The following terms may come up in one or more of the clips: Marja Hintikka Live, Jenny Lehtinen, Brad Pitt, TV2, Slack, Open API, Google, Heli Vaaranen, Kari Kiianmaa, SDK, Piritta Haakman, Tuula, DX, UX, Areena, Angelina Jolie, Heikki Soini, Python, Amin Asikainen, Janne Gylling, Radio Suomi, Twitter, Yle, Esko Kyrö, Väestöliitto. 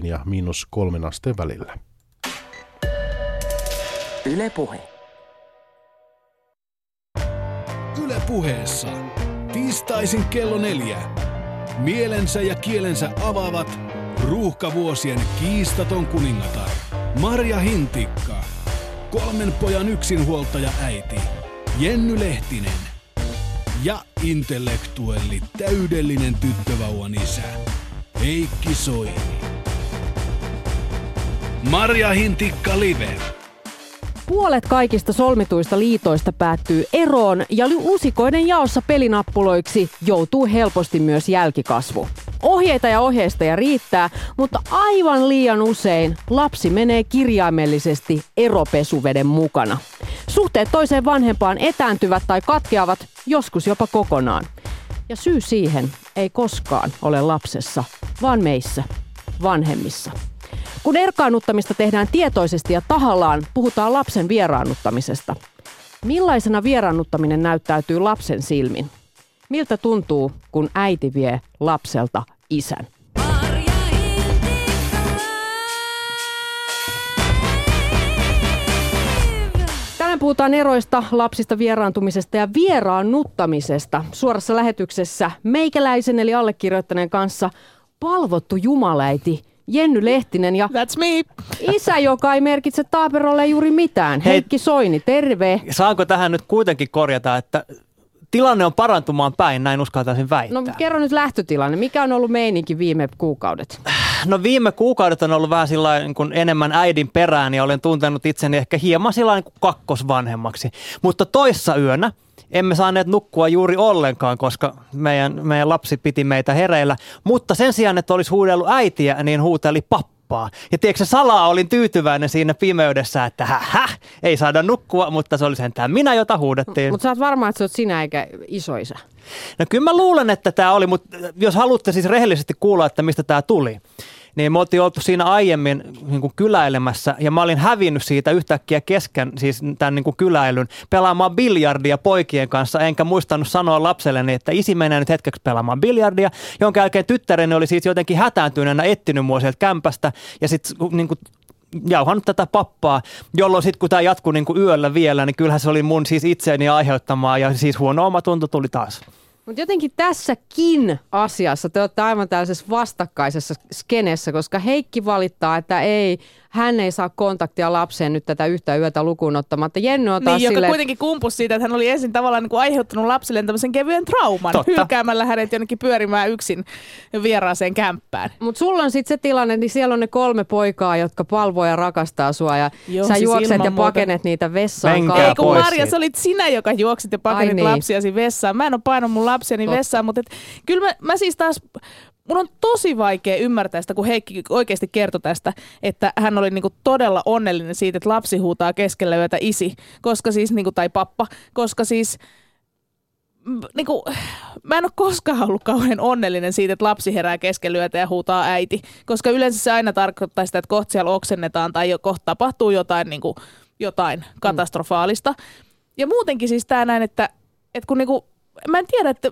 2 ja -3 asteen välillä. Yle Puhe. Yle Puheessa. Tiistaisin kello 4. Mielensä ja kielensä avaavat ruuhkavuosien kiistaton kuningatar Marja Hintikka, 3 pojan yksinhuoltaja äiti Jenny Lehtinen ja intellektuelli täydellinen tyttövauvan isä Heikki Soini. Marja Hintikka Live. Puolet kaikista solmituista liitoista päättyy eroon ja lusikoiden jaossa pelinappuloiksi joutuu helposti myös jälkikasvu. Ohjeita ja ohjeistaja riittää, mutta aivan liian usein lapsi menee kirjaimellisesti eropesuveden mukana. Suhteet toiseen vanhempaan etääntyvät tai katkeavat, joskus jopa kokonaan. Ja syy siihen ei koskaan ole lapsessa, vaan meissä, vanhemmissa. Kun erkaannuttamista tehdään tietoisesti ja tahallaan, puhutaan lapsen vieraannuttamisesta. Millaisena vieraannuttaminen näyttäytyy lapsen silmin? Miltä tuntuu, kun äiti vie lapselta isän? Tänään puhutaan eroista, lapsista, vieraantumisesta ja vieraannuttamisesta. Suorassa lähetyksessä meikäläisen eli allekirjoittaneen kanssa palvottu jumaläiti Jenny Lehtinen ja that's me. Isä, joka ei merkitse taaperolle juuri mitään. Hei, Heikki Soini, terve. Saanko tähän nyt kuitenkin korjata, että tilanne on parantumaan päin, näin uskaltaisin väittää. No kerro nyt lähtötilanne. Mikä on ollut meininki viime kuukaudet? No viime kuukaudet on ollut vähän sillain, kun enemmän äidin perään ja olen tuntenut itseni ehkä hieman sillain kuin kakkosvanhemmaksi. Mutta toissa yönä emme saaneet nukkua juuri ollenkaan, koska meidän lapsi piti meitä hereillä. Mutta sen sijaan, että olisi huudellut äitiä, niin huuteli pappaa. Ja tiedätkö, salaa olin tyytyväinen siinä pimeydessä, että ei saada nukkua, mutta se oli sentään minä, jota huudettiin. Mutta sä oot varma, että sä oot sinä eikä isoisä. No kyllä mä luulen, että tämä oli, mutta jos haluatte siis rehellisesti kuulla, että mistä tämä tuli, niin me oltiin oltu siinä aiemmin niin kuin kyläilemässä ja mä olin hävinnyt siitä yhtäkkiä kesken, siis tämän niin kuin kyläilyn, pelaamaan biljardia poikien kanssa, enkä muistanut sanoa lapselleni, että isi menee nyt hetkeksi pelaamaan biljardia, jonka jälkeen tyttäreni oli siis jotenkin hätääntyneenä etsinyt mua sieltä kämpästä ja sitten niin kuin jauhannut tätä pappaa, jolloin sitten kun tämä jatkui niin kuin yöllä vielä, niin kyllähän se oli mun siis itseäni aiheuttamaa ja siis huono omatunto tuli taas. Mutta jotenkin tässäkin asiassa te olette aivan tällaisessa vastakkaisessa skenessä, koska Heikki valittaa, että hän ei saa kontaktia lapseen nyt tätä yhtä yötä lukuun ottamatta. Jenny on taas niin, joka kuitenkin kumpusi siitä, että hän oli ensin tavallaan niin kuin aiheuttanut lapselle tämmöisen kevyen trauman, hylkäämällä hänet jonnekin pyörimään yksin vieraaseen kämppään. Mutta sulla on sitten se tilanne, niin siellä on ne 3 poikaa, jotka palvoo ja rakastaa sua ja sä juokset ja pakenet niitä vessaan. Ei kun Marja, sä olit sinä, joka juoksit ja pakenit lapsiasi vessaan. Mä en ole painanut mun lapsiani vessaan, mutta kyllä mä siis taas... Mun on tosi vaikea ymmärtää sitä, kun Heikki oikeasti kertoi tästä, että hän oli niinku todella onnellinen siitä, että lapsi huutaa keskellä yötä isi, koska siis, niinku, tai pappa, koska siis... Niinku, mä en ole koskaan ollut kauhean onnellinen siitä, että lapsi herää keskellä yötä ja huutaa äiti, koska yleensä se aina tarkoittaa sitä, että kohta siellä oksennetaan tai kohta tapahtuu jotain, niinku, jotain katastrofaalista. Ja muutenkin siis tää näin, että kun... Niinku, mä en tiedä, että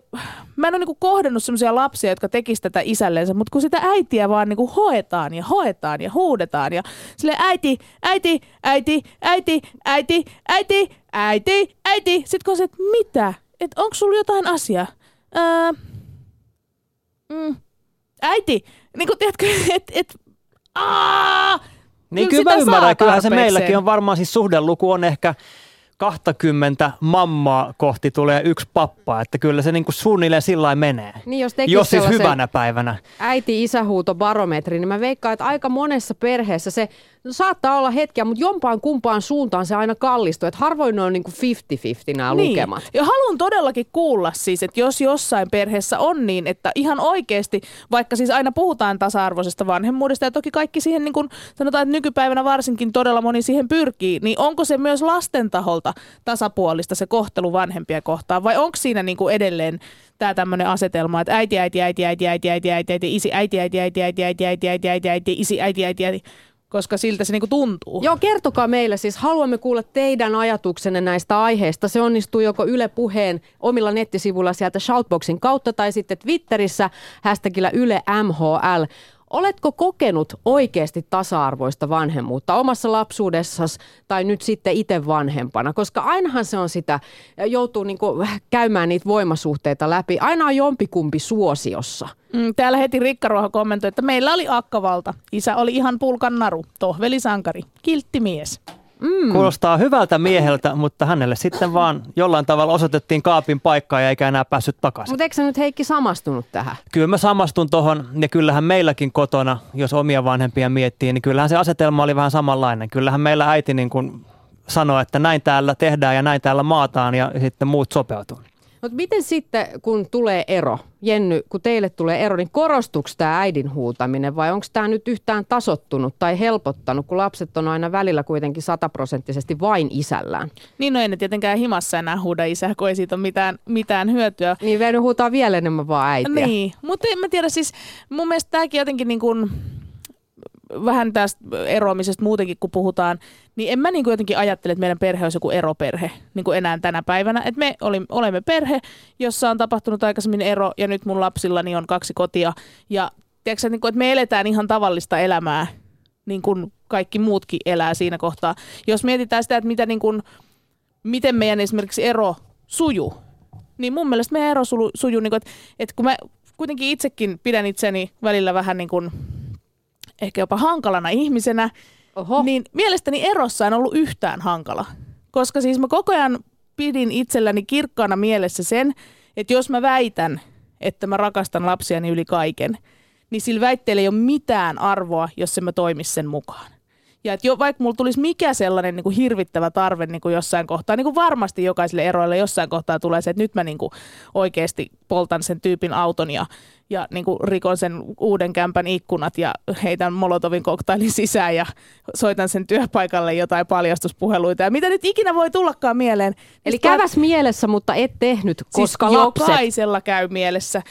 mä en ole niinku kohdannut semmoisia lapsia, jotka tekisivät tätä isälleensä, mutta kun sitä äitiä vaan niinku hoetaan ja hoetaan ja huudetaan ja sille äiti. Sitten kun on se, että mitä? Että onko sulla jotain asiaa? Äiti. Niinku tiedätkö, että... Niin kyllä mä ymmärrän. Kyllähän se meilläkin on varmaan siis suhdeluku on ehkä... 20 mammaa kohti tulee 1 pappa, että kyllä se niinku suunnilleen sillain menee, niin jos siis hyvänä päivänä. Äiti-isähuutobarometri, niin mä veikkaan, että aika monessa perheessä se saattaa olla hetkiä, mutta jompaan kumpaan suuntaan se aina kallistuu, että harvoin ne on niinku 50-50 nämä lukemat. Ja haluan todellakin kuulla siis, että jos jossain perheessä on niin, että ihan oikeasti, vaikka siis aina puhutaan tasa-arvoisesta vanhemmuudesta ja toki kaikki siihen niin kuin sanotaan, että nykypäivänä varsinkin todella moni siihen pyrkii, niin onko se myös lasten taholta tasapuolista se kohtelu vanhempia kohtaan, vai onko siinä niinku edelleen tämä tämmöinen asetelma, että äiti, isi, äiti, koska siltä se niinku tuntuu. Joo, kertokaa meille siis. Haluamme kuulla teidän ajatuksenne näistä aiheista. Se onnistuu joko Yle Puheen omilla nettisivuilla sieltä Shoutboxin kautta tai sitten Twitterissä #YleMHL. Oletko kokenut oikeasti tasa-arvoista vanhemmuutta omassa lapsuudessasi tai nyt sitten itse vanhempana? Koska ainahan se on sitä, joutuu niin kuin käymään niitä voimasuhteita läpi. Aina on jompikumpi suosiossa. Täällä heti Rikkaruoho kommentoi, että meillä oli akkavalta. Isä oli ihan pulkan naru, tohvelisankari, kiltti mies. Kuulostaa hyvältä mieheltä, mutta hänelle sitten vaan jollain tavalla osoitettiin kaapin paikkaa ja eikä enää päässyt takaisin. Mutta eikö sä nyt Heikki samastunut tähän? Kyllä mä samastun tohon ja kyllähän meilläkin kotona, jos omia vanhempia miettii, niin kyllähän se asetelma oli vähän samanlainen. Kyllähän meillä äiti niin kuin sanoi, että näin täällä tehdään ja näin täällä maataan ja sitten muut sopeutuu. Mutta miten sitten, kun tulee ero, Jenny, kun teille tulee ero, niin korostuuko tämä äidin huutaminen vai onko tämä nyt yhtään tasottunut tai helpottanut, kun lapset on aina välillä kuitenkin 100% vain isällään? Niin no ei ne tietenkään himassa enää huuda isää, kun ei siitä ole mitään hyötyä. Niin Venny huutaa vielä enemmän vaan äitiä. Niin, mutta en mä tiedä siis, mun mielestä tämäkin jotenkin niin kuin vähän tästä eroamisesta muutenkin, kun puhutaan, niin en mä niin kuin jotenkin ajattele, että meidän perhe olisi joku eroperhe niin kuin enää tänä päivänä. Että me olemme perhe, jossa on tapahtunut aikaisemmin ero ja nyt mun lapsillani on 2 kotia. Ja tiedätkö, että, niin kuin, että me eletään ihan tavallista elämää, niin kuin kaikki muutkin elää siinä kohtaa. Jos mietitään sitä, että niin kuin, miten meidän esimerkiksi ero sujuu, niin mun mielestä meidän ero sujuu, niin kuin, että kun mä kuitenkin itsekin pidän itseni välillä vähän niin kuin ehkä jopa hankalana ihmisenä, niin mielestäni erossa en ollut yhtään hankala. Koska siis mä koko ajan pidin itselläni kirkkaana mielessä sen, että jos mä väitän, että mä rakastan lapsiani yli kaiken, niin sillä väitteellä ei ole mitään arvoa, jos en mä toimisi sen mukaan. Ja että vaikka mulla tulisi mikä sellainen niin kuin hirvittävä tarve niin kuin jossain kohtaa, niin kuin varmasti jokaiselle eroille jossain kohtaa tulee se, että nyt mä niin kuin oikeasti poltan sen tyypin auton ja niin kuin rikon sen uuden kämpän ikkunat ja heitän Molotovin koktailin sisään ja soitan sen työpaikalle jotain paljastuspuheluita. Ja mitä nyt ikinä voi tullakaan mieleen. Eli käväs mielessä, mutta et tehnyt, koska siis lapset. Jokaisella käy mielessä.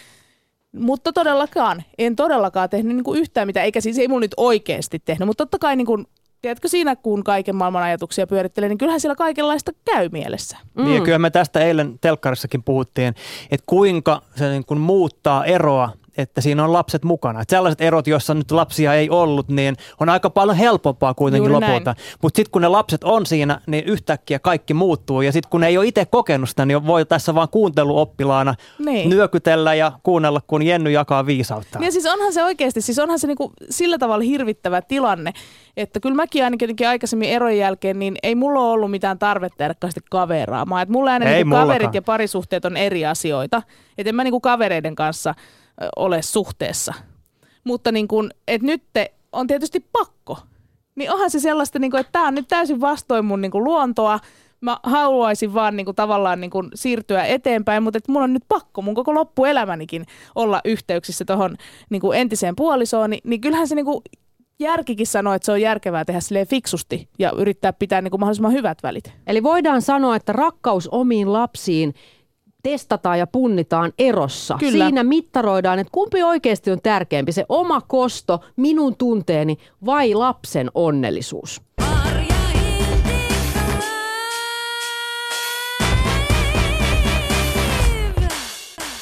Mutta todellakaan, en todellakaan tehnyt niin kuin yhtään mitään, eikä siis ei mulla nyt oikeasti tehnyt, mutta totta kai niin kuin tiedätkö siinä, kun kaiken maailman ajatuksia pyörittelee, niin kyllähän siellä kaikenlaista käy mielessä. Niin ja kyllä me tästä eilen telkkarissakin puhuttiin, että kuinka se niin kuin muuttaa eroa, että siinä on lapset mukana. Että sellaiset erot, joissa nyt lapsia ei ollut, niin on aika paljon helpompaa kuitenkin juuri lopulta. Mutta sitten kun ne lapset on siinä, niin yhtäkkiä kaikki muuttuu. Ja sitten kun ei ole itse kokenut sitä, niin voi tässä vaan kuunteluoppilaana nyökytellä ja kuunnella, kun Jenny jakaa viisautta. Ja siis onhan se oikeasti, siis onhan se niinku sillä tavalla hirvittävä tilanne, että kyllä mäkin ainakin aikaisemmin eron jälkeen, niin ei mulla ole ollut mitään tarvetta järkkästi kaveraamaan. Että mulla aina niinku kaverit ja parisuhteet on eri asioita. Että en mä niinku kavereiden kanssa ole suhteessa. Mutta niin kun, et nyt on tietysti pakko. Niin onhan se sellaista, niin kun, että tämä on nyt täysin vastoin mun niin kun luontoa. Mä haluaisin vaan niin kun, tavallaan niin kun, siirtyä eteenpäin, mutta et mun on nyt pakko mun koko loppuelämänikin olla yhteyksissä tuohon niin kun entiseen puolisoon. Niin kyllähän se niin kun, järkikin sanoo, että se on järkevää tehdä silleen fiksusti ja yrittää pitää niin kun, mahdollisimman hyvät välit. Eli voidaan sanoa, että rakkaus omiin lapsiin testataan ja punnitaan erossa. Kyllä. Siinä mittaroidaan, että kumpi oikeasti on tärkeämpi, se oma kosto, minun tunteeni vai lapsen onnellisuus.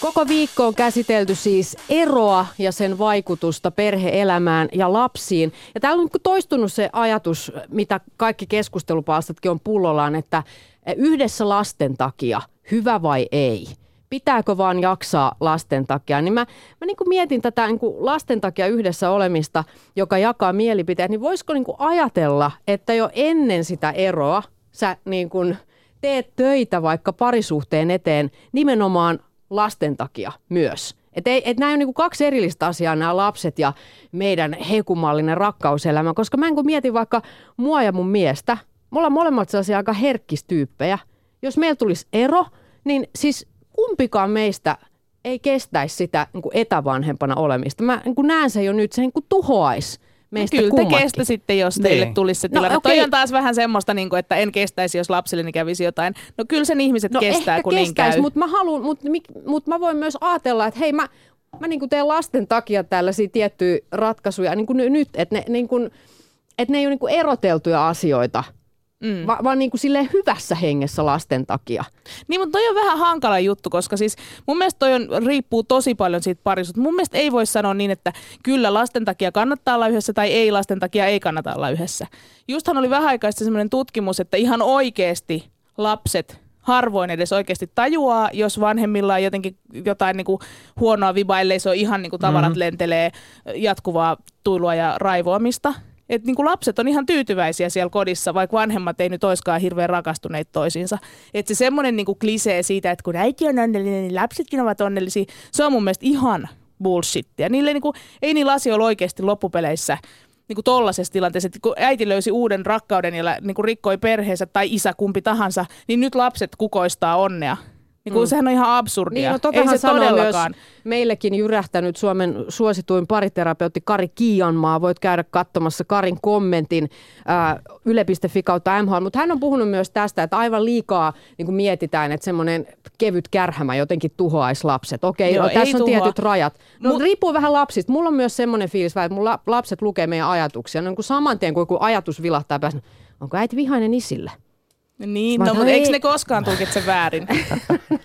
Koko viikko on käsitelty siis eroa ja sen vaikutusta perhe-elämään ja lapsiin. Ja täällä on toistunut se ajatus, mitä kaikki keskustelupalstatkin on pullollaan, että yhdessä lasten takia, hyvä vai ei? Pitääkö vaan jaksaa lasten takia? Niin mä niin kuin mietin tätä niin kuin lasten takia yhdessä olemista, joka jakaa mielipiteet, niin voisiko niin kuin ajatella, että jo ennen sitä eroa sä niin kuin teet töitä vaikka parisuhteen eteen nimenomaan lasten takia myös? Että nämä on niin kuin 2 erillistä asiaa, nämä lapset ja meidän heikumallinen rakkauselämä, koska mä en kun mietin vaikka mua ja mun miestä, me ollaan molemmat sellaisia aika herkkistyyppejä. Jos meillä tulisi ero, niin siis kumpikaan meistä ei kestäisi sitä niin kuin etävanhempana olemista. Mä niin näen sen jo nyt, se niin kuin tuhoaisi meistä kummatkin. Kyllä te kestäisitte, jos teille tulisi se tilanne. No, okay. Toi on taas vähän semmoista, niin kuin, että en kestäisi, jos lapselleni kävisi jotain. No kyllä sen ihmiset kestää, kun niin käy. Mutta mä haluan, mutta mä voin myös ajatella, että hei mä niin kuin teen lasten takia tällaisia tiettyjä ratkaisuja niin kuin nyt, että ne ei ole niin kuin eroteltuja asioita. vaan niin kuin silleen hyvässä hengessä lasten takia. Niin, mutta toi on vähän hankala juttu, koska siis mun mielestä toi on, riippuu tosi paljon siitä parisuhteesta. Mun mielestä ei voi sanoa niin, että kyllä lasten takia kannattaa olla yhdessä tai ei lasten takia ei kannata olla yhdessä. Justhan oli vähän aikaa sitten semmoinen tutkimus, että ihan oikeasti lapset harvoin edes oikeasti tajuaa, jos vanhemmilla on jotenkin jotain niin kuin huonoa vibaa, ellei se on ihan niin kuin tavarat lentelee jatkuvaa tuilua ja raivoamista. Et niin kuin lapset on ihan tyytyväisiä siellä kodissa, vaikka vanhemmat ei nyt oiskaan hirveän rakastuneet toisiinsa. Että se semmoinen niin kuin klisee siitä, että kun äiti on onnellinen, niin lapsetkin ovat onnellisia, se on mun mielestä ihan bullshittia. Niille niin kuin, ei niillä asioilla oikeasti loppupeleissä niin tollaisessa tilanteessa, että kun äiti löysi uuden rakkauden ja niin rikkoi perheensä tai isä kumpi tahansa, niin nyt lapset kukoistaa onnea. Niin kuin sehän on ihan absurdia. Niin, no, ei se todellakaan. Meillekin jyrähtänyt Suomen suosituin pariterapeutti Kari Kiianmaa. Voit käydä katsomassa Karin kommentin yle.fi/MHL. Mutta hän on puhunut myös tästä, että aivan liikaa niin mietitään, että semmoinen kevyt kärhämä jotenkin tuhoaisi lapset. Okei, joo, no, tässä on tietyt rajat. Mutta riippuu vähän lapsista. Mulla on myös semmoinen fiilis, että mun lapset lukee meidän ajatuksia. No, niin kuin saman tien, kun ajatus vilahtaa päästä, onko äiti vihainen isille? Niin, no, mutta eikö ne koskaan tulkitse väärin?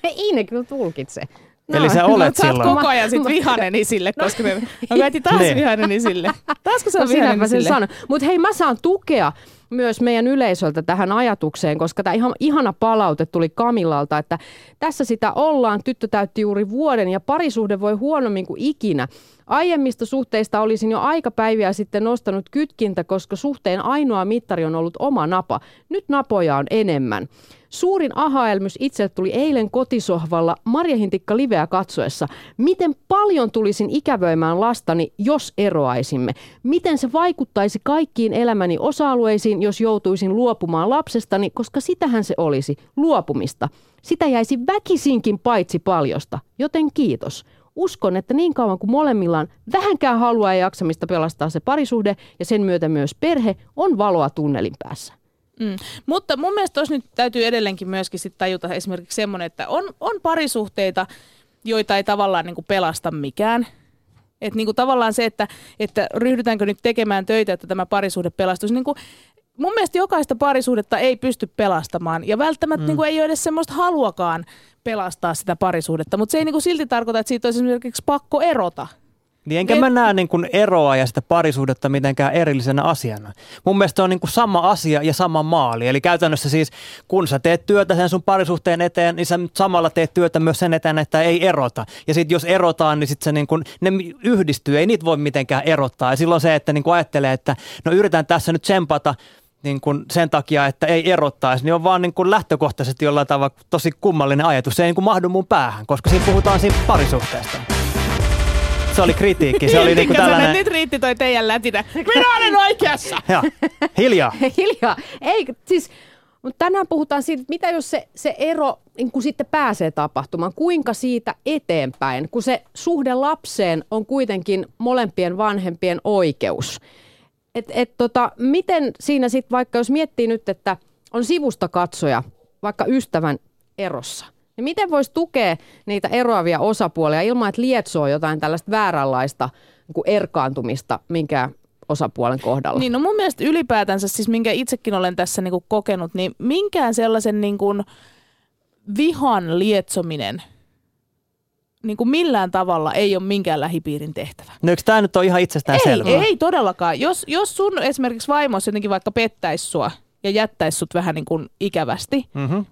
Ei ne kyllä tulkitse. No, eli sä olet silloin. Sä oot koko ajan sit vihainen isille, koska me äiti taas vihainen isille. Taasko sä oot vihainen isille? Mutta hei, mä saan tukea myös meidän yleisöltä tähän ajatukseen, koska tämä ihana palaute tuli Kamilalta, että tässä sitä ollaan, tyttö täytti juuri vuoden ja parisuhde voi huonommin kuin ikinä. Aiemmista suhteista olisin jo aikapäiviä sitten nostanut kytkintä, koska suhteen ainoa mittari on ollut oma napa. Nyt napoja on enemmän. Suurin aha-elmys itselle tuli eilen kotisohvalla Marja Hintikka Liveä katsoessa. Miten paljon tulisin ikävöimään lastani, jos eroaisimme? Miten se vaikuttaisi kaikkiin elämäni osa-alueisiin, jos joutuisin luopumaan lapsestani, koska sitähän se olisi, luopumista. Sitä jäisi väkisinkin paitsi paljosta, joten kiitos. Uskon, että niin kauan kuin molemmillaan vähänkään halua ja jaksamista pelastaa se parisuhde ja sen myötä myös perhe, on valoa tunnelin päässä. Mutta mun mielestä tuossa nyt täytyy edelleenkin myöskin sit tajuta esimerkiksi semmoinen, että on parisuhteita, joita ei tavallaan niinku pelasta mikään. Et niinku tavallaan se, että ryhdytäänkö nyt tekemään töitä, että tämä parisuhde pelastuisi. Niinku, mun mielestä jokaista parisuhdetta ei pysty pelastamaan ja välttämättä niinku ei ole edes semmoista haluakaan pelastaa sitä parisuhdetta. Mutta se ei niinku silti tarkoita, että siitä olisi esimerkiksi pakko erota. Niin enkä mä näe niin kuin eroa ja sitä parisuhdetta mitenkään erillisenä asiana. Mun mielestä on niin kuin sama asia ja sama maali. Eli käytännössä siis, kun sä teet työtä sen sun parisuhteen eteen, niin sä samalla teet työtä myös sen eteen, että ei erota. Ja sitten jos erotaan, niin sitten se niin kuin, ne yhdistyy, ei niitä voi mitenkään erottaa. Ja silloin se, että niin kuin ajattelee, että no yritän tässä nyt tsempata niin kuin sen takia, että ei erottaisi, niin on vaan niin kuin lähtökohtaisesti jollain tavalla tosi kummallinen ajatus. Se ei niin kuin mahdu mun päähän, koska siinä puhutaan siinä parisuhteesta. Se oli kritiikki. Se oli niinku tällainen. Nyt riitti toi teidän lätinä. Minä olen oikeassa. Ja. Hiljaa. Ei, siis, mutta tänään puhutaan siitä, mitä jos se ero niin kun sitten pääsee tapahtumaan. Kuinka siitä eteenpäin, kun se suhde lapseen on kuitenkin molempien vanhempien oikeus. Miten siinä sitten, vaikka jos miettii nyt, että on sivustakatsoja vaikka ystävän erossa. Niin miten voisi tukea niitä eroavia osapuolia ilman, että lietsoo jotain tällaista vääränlaista niin kuin erkaantumista minkään osapuolen kohdalla? Niin, no mun mielestä ylipäätänsä, siis minkä itsekin olen tässä niin kuin kokenut, niin minkään sellaisen niin kuin vihan lietsominen niin kuin millään tavalla ei ole minkään lähipiirin tehtävä. No eikö tämä nyt ole ihan itsestään selvää? Ei todellakaan. Jos sun esimerkiksi vaimoisi jotenkin vaikka pettäisi sua, ja jättäisi sut vähän niin kuin ikävästi.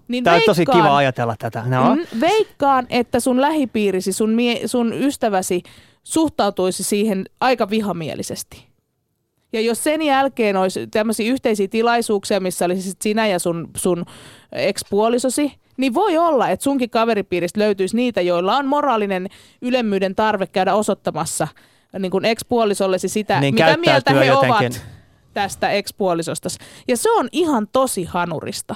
Niin tämä on tosi kiva ajatella tätä. No. Veikkaan, että sun lähipiirisi, sun ystäväsi suhtautuisi siihen aika vihamielisesti. Ja jos sen jälkeen olisi tämmöisiä yhteisiä tilaisuuksia, missä olisi sinä ja sun ex-puolisosi, niin voi olla, että sunkin kaveripiiristä löytyisi niitä, joilla on moraalinen ylemmyyden tarve käydä osoittamassa niin kuin ex-puolisollesi sitä, niin mitä mieltä he jotenkin ovat tästä ex-puolisostasi. Ja se on ihan tosi hanurista.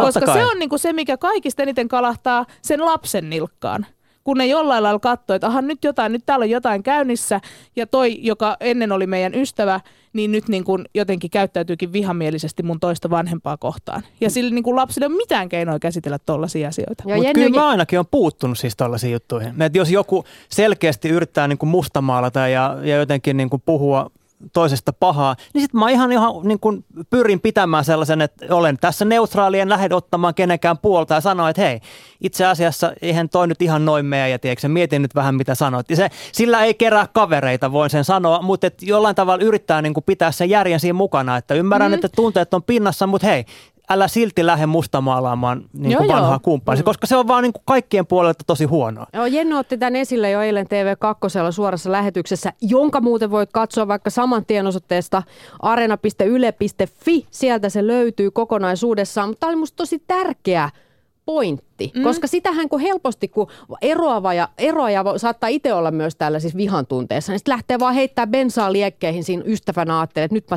Koska se on niinku se, mikä kaikista eniten kalahtaa sen lapsen nilkkaan. Kun ne jollain lailla katsoo, että aha, nyt täällä on jotain käynnissä, ja toi, joka ennen oli meidän ystävä, niin nyt niin kun jotenkin käyttäytyykin vihamielisesti mun toista vanhempaa kohtaan. Ja sillä niin kun lapsille ei ole mitään keinoa käsitellä tollaisia asioita. Mutta kyllä mä ainakin olen puuttunut siis tollaisiin juttuihin. Jos joku selkeästi yrittää niin kuin mustamaalata ja jotenkin niin kuin puhua toisesta pahaa, niin sitten mä ihan niin kun pyrin pitämään sellaisen, että olen tässä neutraali, en lähde ottamaan kenenkään puolta ja sanoa, että hei, itse asiassa eihän toi nyt ihan noin mene ja tiedätkö, mietin nyt vähän mitä sanoit. Ja se, sillä ei kerää kavereita, voin sen sanoa, mutta et jollain tavalla yrittää niin kun pitää sen järjen siinä mukana, että ymmärrän, että tunteet on pinnassa, mutta hei, älä silti lähde mustamaalaamaan niin kuin vanhaa kumppanisi, koska se on vaan niin kuin kaikkien puolelta tosi huonoa. Joo, Jenny otti tämän esille jo eilen TV2 suorassa lähetyksessä, jonka muuten voit katsoa vaikka saman tien osoitteesta areena.yle.fi. Sieltä se löytyy kokonaisuudessaan, mutta tämä oli musta tosi tärkeä pointti, koska sitähän kun helposti, kun eroaja saattaa itse olla myös tällaisissa vihan tunteissa, niin sitten lähtee vaan heittää bensaa liekkeihin siinä ystävänä ajattelee, että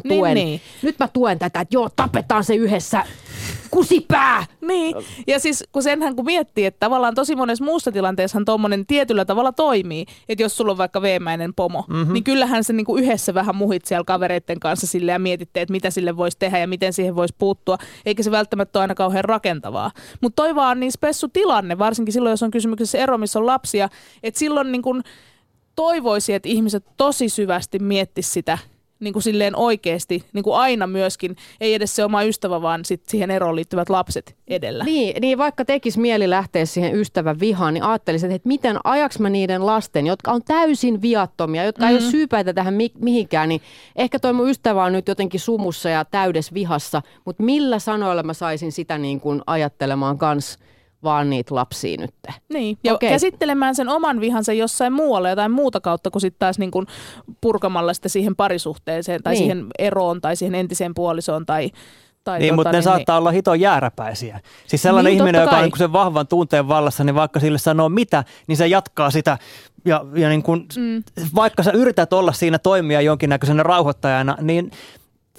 nyt mä tuen tätä, että joo, tapetaan se yhdessä, kusipää! Niin, ja siis kun senhän kun miettii, että tavallaan tosi monessa muussa tilanteessahan tuommoinen tietyllä tavalla toimii, että jos sulla on vaikka veemäinen pomo, niin kyllähän se niinku yhdessä vähän muhit siellä kavereiden kanssa sille ja mietitte, että mitä sille voisi tehdä ja miten siihen voisi puuttua, eikä se välttämättä ole aina kauhean rakentavaa. Mutta toi vaan niin spessu tilanne, varsinkin silloin, jos on kysymyksessä ero, missä on lapsia, että silloin niin kun toivoisi, että ihmiset tosi syvästi miettisivät sitä, niin kuin silleen oikeasti, niin kuin aina myöskin, ei edes se oma ystävä, vaan sit siihen eroon liittyvät lapset edellä. Niin, vaikka tekisi mieli lähteä siihen ystävän vihaan, niin ajattelisin, että miten ajaks mä niiden lasten, jotka on täysin viattomia, jotka ei ole syypäitä tähän mihinkään, niin ehkä toi mun ystävä on nyt jotenkin sumussa ja täydessä vihassa, mutta millä sanoilla mä saisin sitä niin kuin ajattelemaan kanssa vaan niitä lapsia nyt. Niin, ja käsittelemään sen oman vihansa jossain muualla, jotain muuta kautta, kuin sitten taas niin kun purkamalla sitä siihen parisuhteeseen, tai niin, siihen eroon, tai siihen entiseen puolisoon, tai niin, mutta ne saattaa olla hiton jääräpäisiä. Siis sellainen niin, ihminen, joka on niin sen vahvan tunteen vallassa, niin vaikka sille sanoo mitä, niin se jatkaa sitä. Ja niin kun, vaikka sä yrität olla siinä toimia jonkinnäköisenä rauhoittajana, niin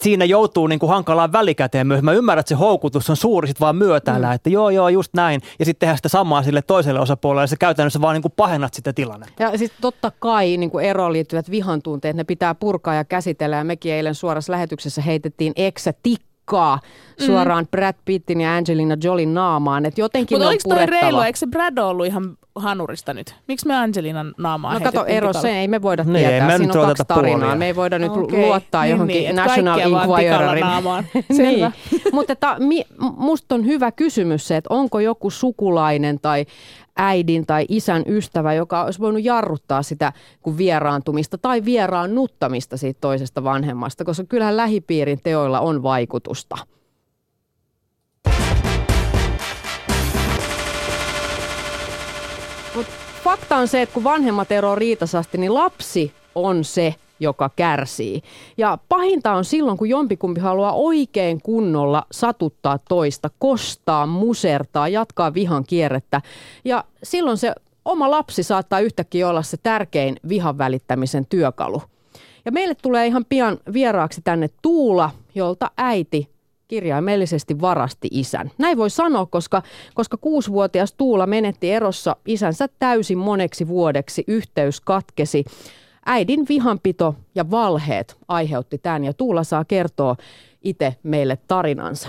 siinä joutuu niin kuin hankalaan välikäteen myös. Mä ymmärrän, että se houkutus on suuri, sit vaan myötäillä, että joo, just näin. Ja sitten tehdään sitä samaa sille toiselle osapuolelle, ja sä käytännössä vaan niin kuin pahennat sitä tilannetta. Ja sitten totta kai niin kuin eroon liittyvät vihantunteet, ne pitää purkaa ja käsitellä. Ja mekin eilen suorassa lähetyksessä heitettiin eksätikkaa suoraan Brad Pittin ja Angelina Jolien naamaan. Että jotenkin on purettava. Mutta oliko toi reilua? Eikö se Brad ollut ihan hanurista nyt? Miksi me Angelinan naamaa heitettiin? No kato, ero se ei me voida tietää. Niin, siinä on kaksi tarinaa. Puolia. Me ei voida nyt luottaa johonkin National Inquiryyn. Selvä. Mutta musta on hyvä kysymys se, että onko joku sukulainen tai äidin tai isän ystävä, joka olisi voinut jarruttaa sitä kun vieraantumista tai vieraannuttamista siitä toisesta vanhemmasta, koska kyllähän lähipiirin teoilla on vaikutusta. Mut fakta on se, että kun vanhemmat eroavat riitasasti, niin lapsi on se, joka kärsii. Ja pahinta on silloin, kun jompikumpi haluaa oikein kunnolla satuttaa toista, kostaa, musertaa, jatkaa vihan kierrettä. Ja silloin se oma lapsi saattaa yhtäkkiä olla se tärkein vihan välittämisen työkalu. Ja meille tulee ihan pian vieraaksi tänne Tuula, jolta äiti kirjaimellisesti varasti isän. Näin voi sanoa, koska 6-vuotias Tuula menetti erossa isänsä täysin moneksi vuodeksi. Yhteys katkesi. Äidin vihanpito ja valheet aiheutti tämän, ja Tuula saa kertoa itse meille tarinansa.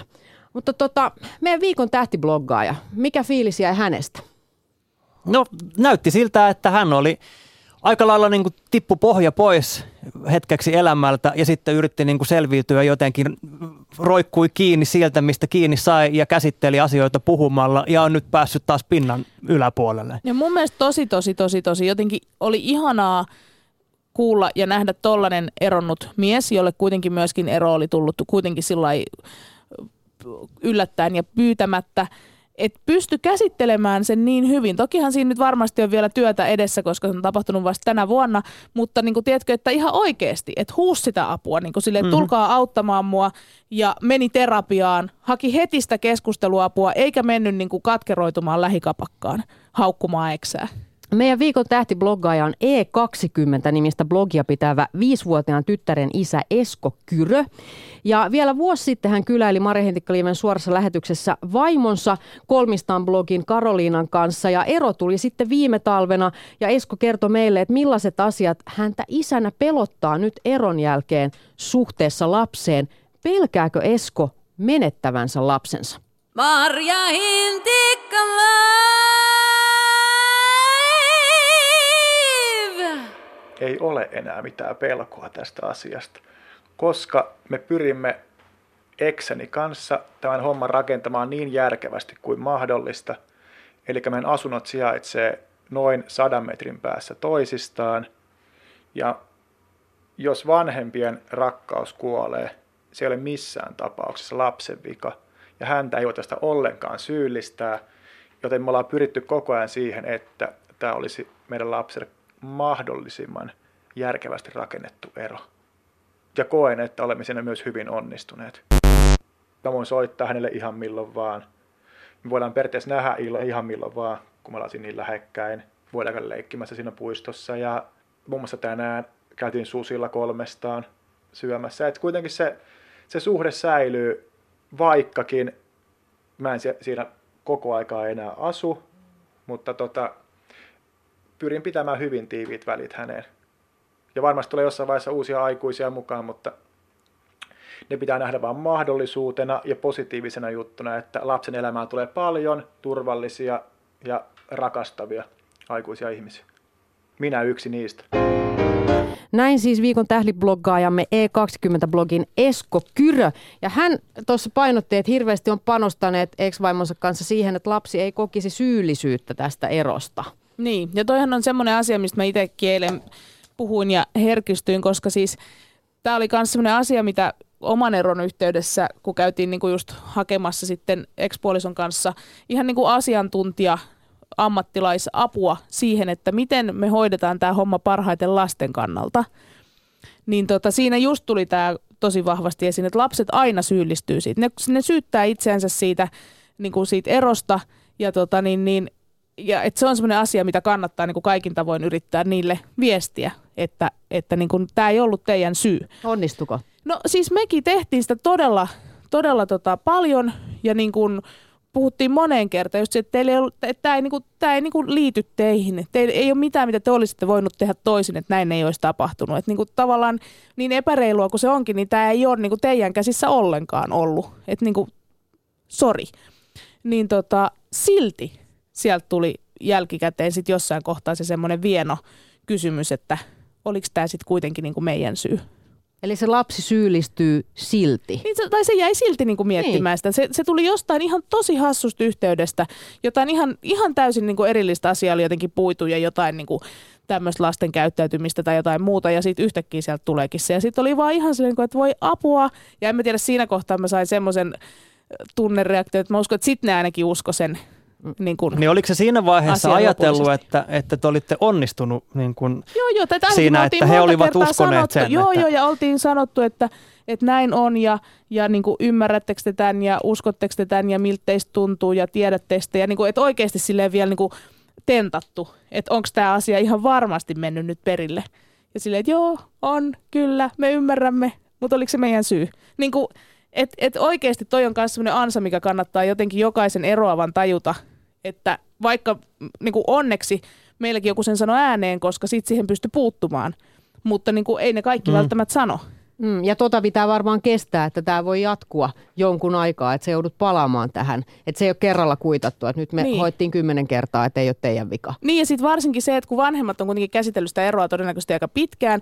Mutta meidän viikon tähtibloggaaja, mikä fiilis jäi hänestä? No, näytti siltä, että hän oli aika lailla niin kuin tippu pohja pois hetkeksi elämältä ja sitten yritti niin kuin selviytyä jotenkin, roikkui kiinni sieltä, mistä kiinni sai ja käsitteli asioita puhumalla ja on nyt päässyt taas pinnan yläpuolelle. Ja mun mielestä tosi jotenkin oli ihanaa kuulla ja nähdä tollainen eronnut mies, jolle kuitenkin myöskin ero oli tullut kuitenkin sillai yllättäen ja pyytämättä, että pysty käsittelemään sen niin hyvin. Tokihan siinä nyt varmasti on vielä työtä edessä, koska se on tapahtunut vasta tänä vuonna, mutta niin kuin tiedätkö, että ihan oikeasti, että huusi sitä apua, niin kuin silleen, tulkaa auttamaan mua ja meni terapiaan, haki heti sitä keskusteluapua, eikä mennyt niin kuin katkeroitumaan lähikapakkaan, haukkumaan eksää. Meidän viikon tähtibloggaaja on E20-nimistä blogia pitävä 5-vuotiaan tyttären isä Esko Kyrö. Ja vielä vuosi sitten hän kyläili Marja Hintikka Liven suorassa lähetyksessä vaimonsa Kolmistaan blogin Karoliinan kanssa. Ja ero tuli sitten viime talvena ja Esko kertoi meille, että millaiset asiat häntä isänä pelottaa nyt eron jälkeen suhteessa lapseen. Pelkääkö Esko menettävänsä lapsensa? Marja Hintikka Live! ei ole enää mitään pelkoa tästä asiasta, koska me pyrimme ekseni kanssa tämän homman rakentamaan niin järkevästi kuin mahdollista. Eli meidän asunnot sijaitsee noin 100 metrin päässä toisistaan, ja jos vanhempien rakkaus kuolee, se ei ole missään tapauksessa lapsen vika, ja häntä ei voi tästä ollenkaan syyllistää, joten me ollaan pyritty koko ajan siihen, että tämä olisi meidän lapselle mahdollisimman järkevästi rakennettu ero. Ja koen, että olemme siinä myös hyvin onnistuneet. Mä voin soittaa hänelle ihan milloin vaan. Me voidaan periaatteessa nähdä ihan milloin vaan, kun me ollaan niin lähekkäin. Voidaan käydä leikkimässä siinä puistossa, ja muun muassa tänään käytiin susilla 3:00 syömässä. Et kuitenkin se suhde säilyy, vaikkakin mä en siinä koko aikaa enää asu, mutta pyrin pitämään hyvin tiiviit välit häneen. Ja varmasti tulee jossain vaiheessa uusia aikuisia mukaan, mutta ne pitää nähdä vain mahdollisuutena ja positiivisena juttuna, että lapsen elämään tulee paljon turvallisia ja rakastavia aikuisia ihmisiä. Minä yksi niistä. Näin siis viikon tähdibloggaajamme E20-blogin Esko Kyrö. Ja hän tuossa painotti, että hirveästi on panostaneet ex-vaimonsa kanssa siihen, että lapsi ei kokisi syyllisyyttä tästä erosta. Niin, ja toihan on semmoinen asia, mistä mä itsekin eilen puhuin ja herkistyin, koska siis tämä oli myös semmoinen asia, mitä oman eron yhteydessä, kun käytiin niinku just hakemassa sitten ex-puolison kanssa ihan niinku asiantuntija, ammattilaisapua siihen, että miten me hoidetaan tämä homma parhaiten lasten kannalta, niin siinä just tuli tämä tosi vahvasti esiin, että lapset aina syyllistyy siitä. Ne syyttää itseänsä siitä, niinku siitä erosta, ja ja että se on semmoinen asia, mitä kannattaa niin kaikin tavoin yrittää niille viestiä, että niin kuin, tämä ei ollut teidän syy. Onnistuko? No siis mekin tehtiin sitä todella paljon ja niin kuin puhuttiin moneen kertaan, just se, että tämä ei niin kuin liity teihin. Teillä ei ole mitään, mitä te olisitte voinut tehdä toisin, että näin ei olisi tapahtunut. Että niin kuin tavallaan niin epäreilua kuin se onkin, niin tämä ei ole niin kuin teidän käsissä ollenkaan ollut. Että niin kuin, sori. Niin silti. Sieltä tuli jälkikäteen sitten jossain kohtaa se semmoinen vieno kysymys, että oliko tämä sitten kuitenkin niinku meidän syy. Eli se lapsi syyllistyy silti. Niin se jäi silti niinku miettimään niin sitä. Se tuli jostain ihan tosi hassusta yhteydestä, jotain ihan täysin niinku erillistä asiaa oli jotenkin puitu ja jotain niinku tämmöistä lasten käyttäytymistä tai jotain muuta, ja sitten yhtäkkiä sieltä tuleekin se. Ja sitten oli vaan ihan silleen, että voi apua, ja en mä tiedä, siinä kohtaa mä sain semmoisen tunnereaktion, että mä uskon, että sitten ne ainakin usko sen. Niin oliko se siinä vaiheessa ajatellut, että te olitte onnistunut niin kun siinä, että he olivat uskoneet sen? Joo, ja oltiin sanottu, että näin on ja niin kuin ymmärrättekö te tämän ja uskotteko te tämän ja miltä teistä tuntuu ja tiedättekö te. Ja niin kuin, että oikeasti silleen vielä niin kuin tentattu, että onko tämä asia ihan varmasti mennyt nyt perille. Ja silleen, että joo, on, kyllä, me ymmärrämme, mutta oliko se meidän syy? Niin kuin, et oikeasti toi on myös sellainen ansa, mikä kannattaa jotenkin jokaisen eroavan tajuta, että vaikka niinku onneksi meilläkin joku sen sanoi ääneen, koska sitten siihen pystyi puuttumaan, mutta niinku ei ne kaikki välttämättä sano. Ja pitää varmaan kestää, että tämä voi jatkua jonkun aikaa, että sä joudut palaamaan tähän, että se ei ole kerralla kuitattu, että nyt me hoittiin 10 kertaa, että ei ole teidän vika. Niin ja sitten varsinkin se, että kun vanhemmat on kuitenkin käsitellyt sitä eroa todennäköisesti aika pitkään,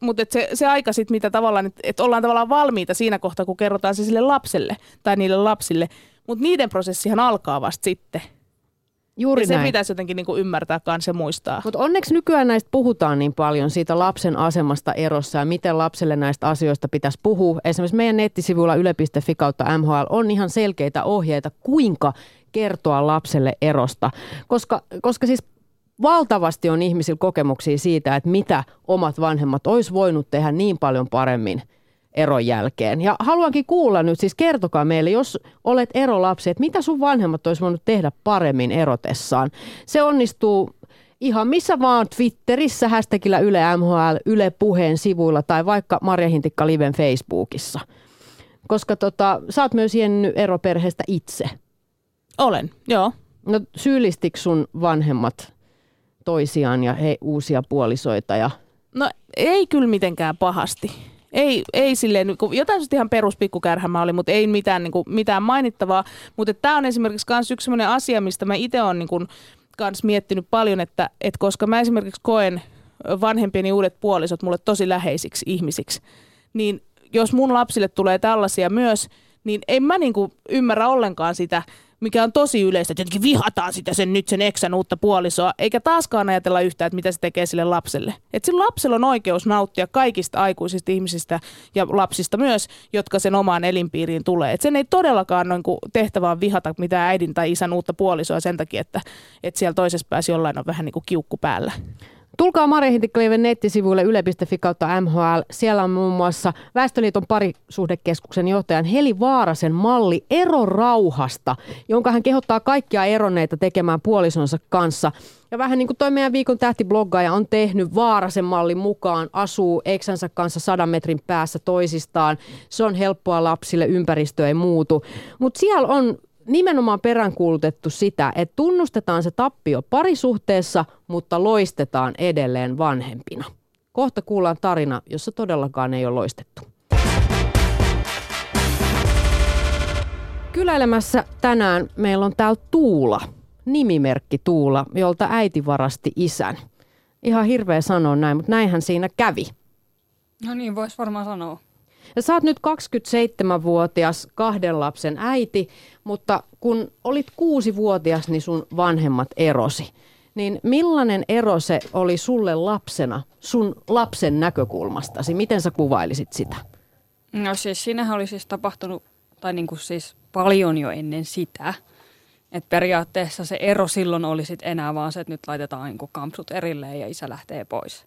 mutta se aika sitten, mitä tavallaan, että ollaan tavallaan valmiita siinä kohtaa, kun kerrotaan se sille lapselle tai niille lapsille, mutta niiden prosessihan alkaa vasta sitten. Juuri se näin. Pitäisi jotenkin niinku ymmärtää kans ja muistaa. Mutta onneksi nykyään näistä puhutaan niin paljon siitä lapsen asemasta erossa ja miten lapselle näistä asioista pitäisi puhua. Esimerkiksi meidän nettisivuilla yle.fi/MHL on ihan selkeitä ohjeita, kuinka kertoa lapselle erosta. Koska siis valtavasti on ihmisillä kokemuksia siitä, että mitä omat vanhemmat olisi voinut tehdä niin paljon paremmin eron jälkeen. Ja haluankin kuulla nyt, siis kertokaa meille, jos olet erolapsi, että mitä sun vanhemmat olisi voinut tehdä paremmin erotessaan. Se onnistuu ihan missä vaan Twitterissä, hashtagillä Yle MHL, Yle Puheen sivuilla tai vaikka Marja Hintikka Liven Facebookissa. Koska sä oot myös jäänyt eroperheestä itse. Olen, joo. No syyllistikö sun vanhemmat toisiaan ja uusia puolisoita? Ja... No ei kyllä mitenkään pahasti. Ei silleen, jotain ihan peruspikkukärhämä oli, mutta ei mitään mainittavaa. Mutta tämä on esimerkiksi kans yksi sellainen asia, mistä mä itse olen kans miettinyt paljon, että koska mä esimerkiksi koen vanhempieni uudet puolisot mulle tosi läheisiksi ihmisiksi, niin jos mun lapsille tulee tällaisia myös, niin en mä niinku ymmärrä ollenkaan sitä, mikä on tosi yleistä, että jotenkin vihataan sitä sen eksän uutta puolisoa, eikä taaskaan ajatella yhtään, että mitä se tekee sille lapselle. Että sillä lapsella on oikeus nauttia kaikista aikuisista ihmisistä ja lapsista myös, jotka sen omaan elinpiiriin tulee. Että sen ei todellakaan noin kuin tehtävä on vihata mitään äidin tai isän uutta puolisoa sen takia, että siellä toisessa päässä jollain on vähän niin kuin kiukku päällä. Tulkaa Marja Hintikka Liven nettisivuille yle.fi/MHL. Siellä on muun muassa Väestöliiton parisuhdekeskuksen johtajan Heli Vaarasen malli erorauhasta, jonka hän kehottaa kaikkia eronneita tekemään puolisonsa kanssa. Ja vähän niin kuin toi meidän viikon tähtibloggaaja on tehnyt, Vaarasen mallin mukaan asuu eksänsä kanssa 100 metrin päässä toisistaan. Se on helppoa lapsille, ympäristö ei muutu. Mutta siellä on nimenomaan peräänkuulutettu sitä, että tunnustetaan se tappio parisuhteessa, mutta loistetaan edelleen vanhempina. Kohta kuullaan tarina, jossa todellakaan ei ole loistettu. Kyläelämässä tänään meillä on täällä Tuula, nimimerkki Tuula, jolta äiti varasti isän. Ihan hirveä sanoa näin, mutta näinhän siinä kävi. No niin, voisi varmaan sanoa. Ja sä oot nyt 27-vuotias kahden lapsen äiti, mutta kun olit 6-vuotias, niin sun vanhemmat erosi. Niin millainen ero se oli sulle lapsena, sun lapsen näkökulmastasi? Miten sä kuvailisit sitä? No siis siinähän oli siis tapahtunut, tai niin kuin siis paljon jo ennen sitä. Että periaatteessa se ero silloin oli sit enää vaan se, että nyt laitetaan niin kuin kampsut erilleen ja isä lähtee pois.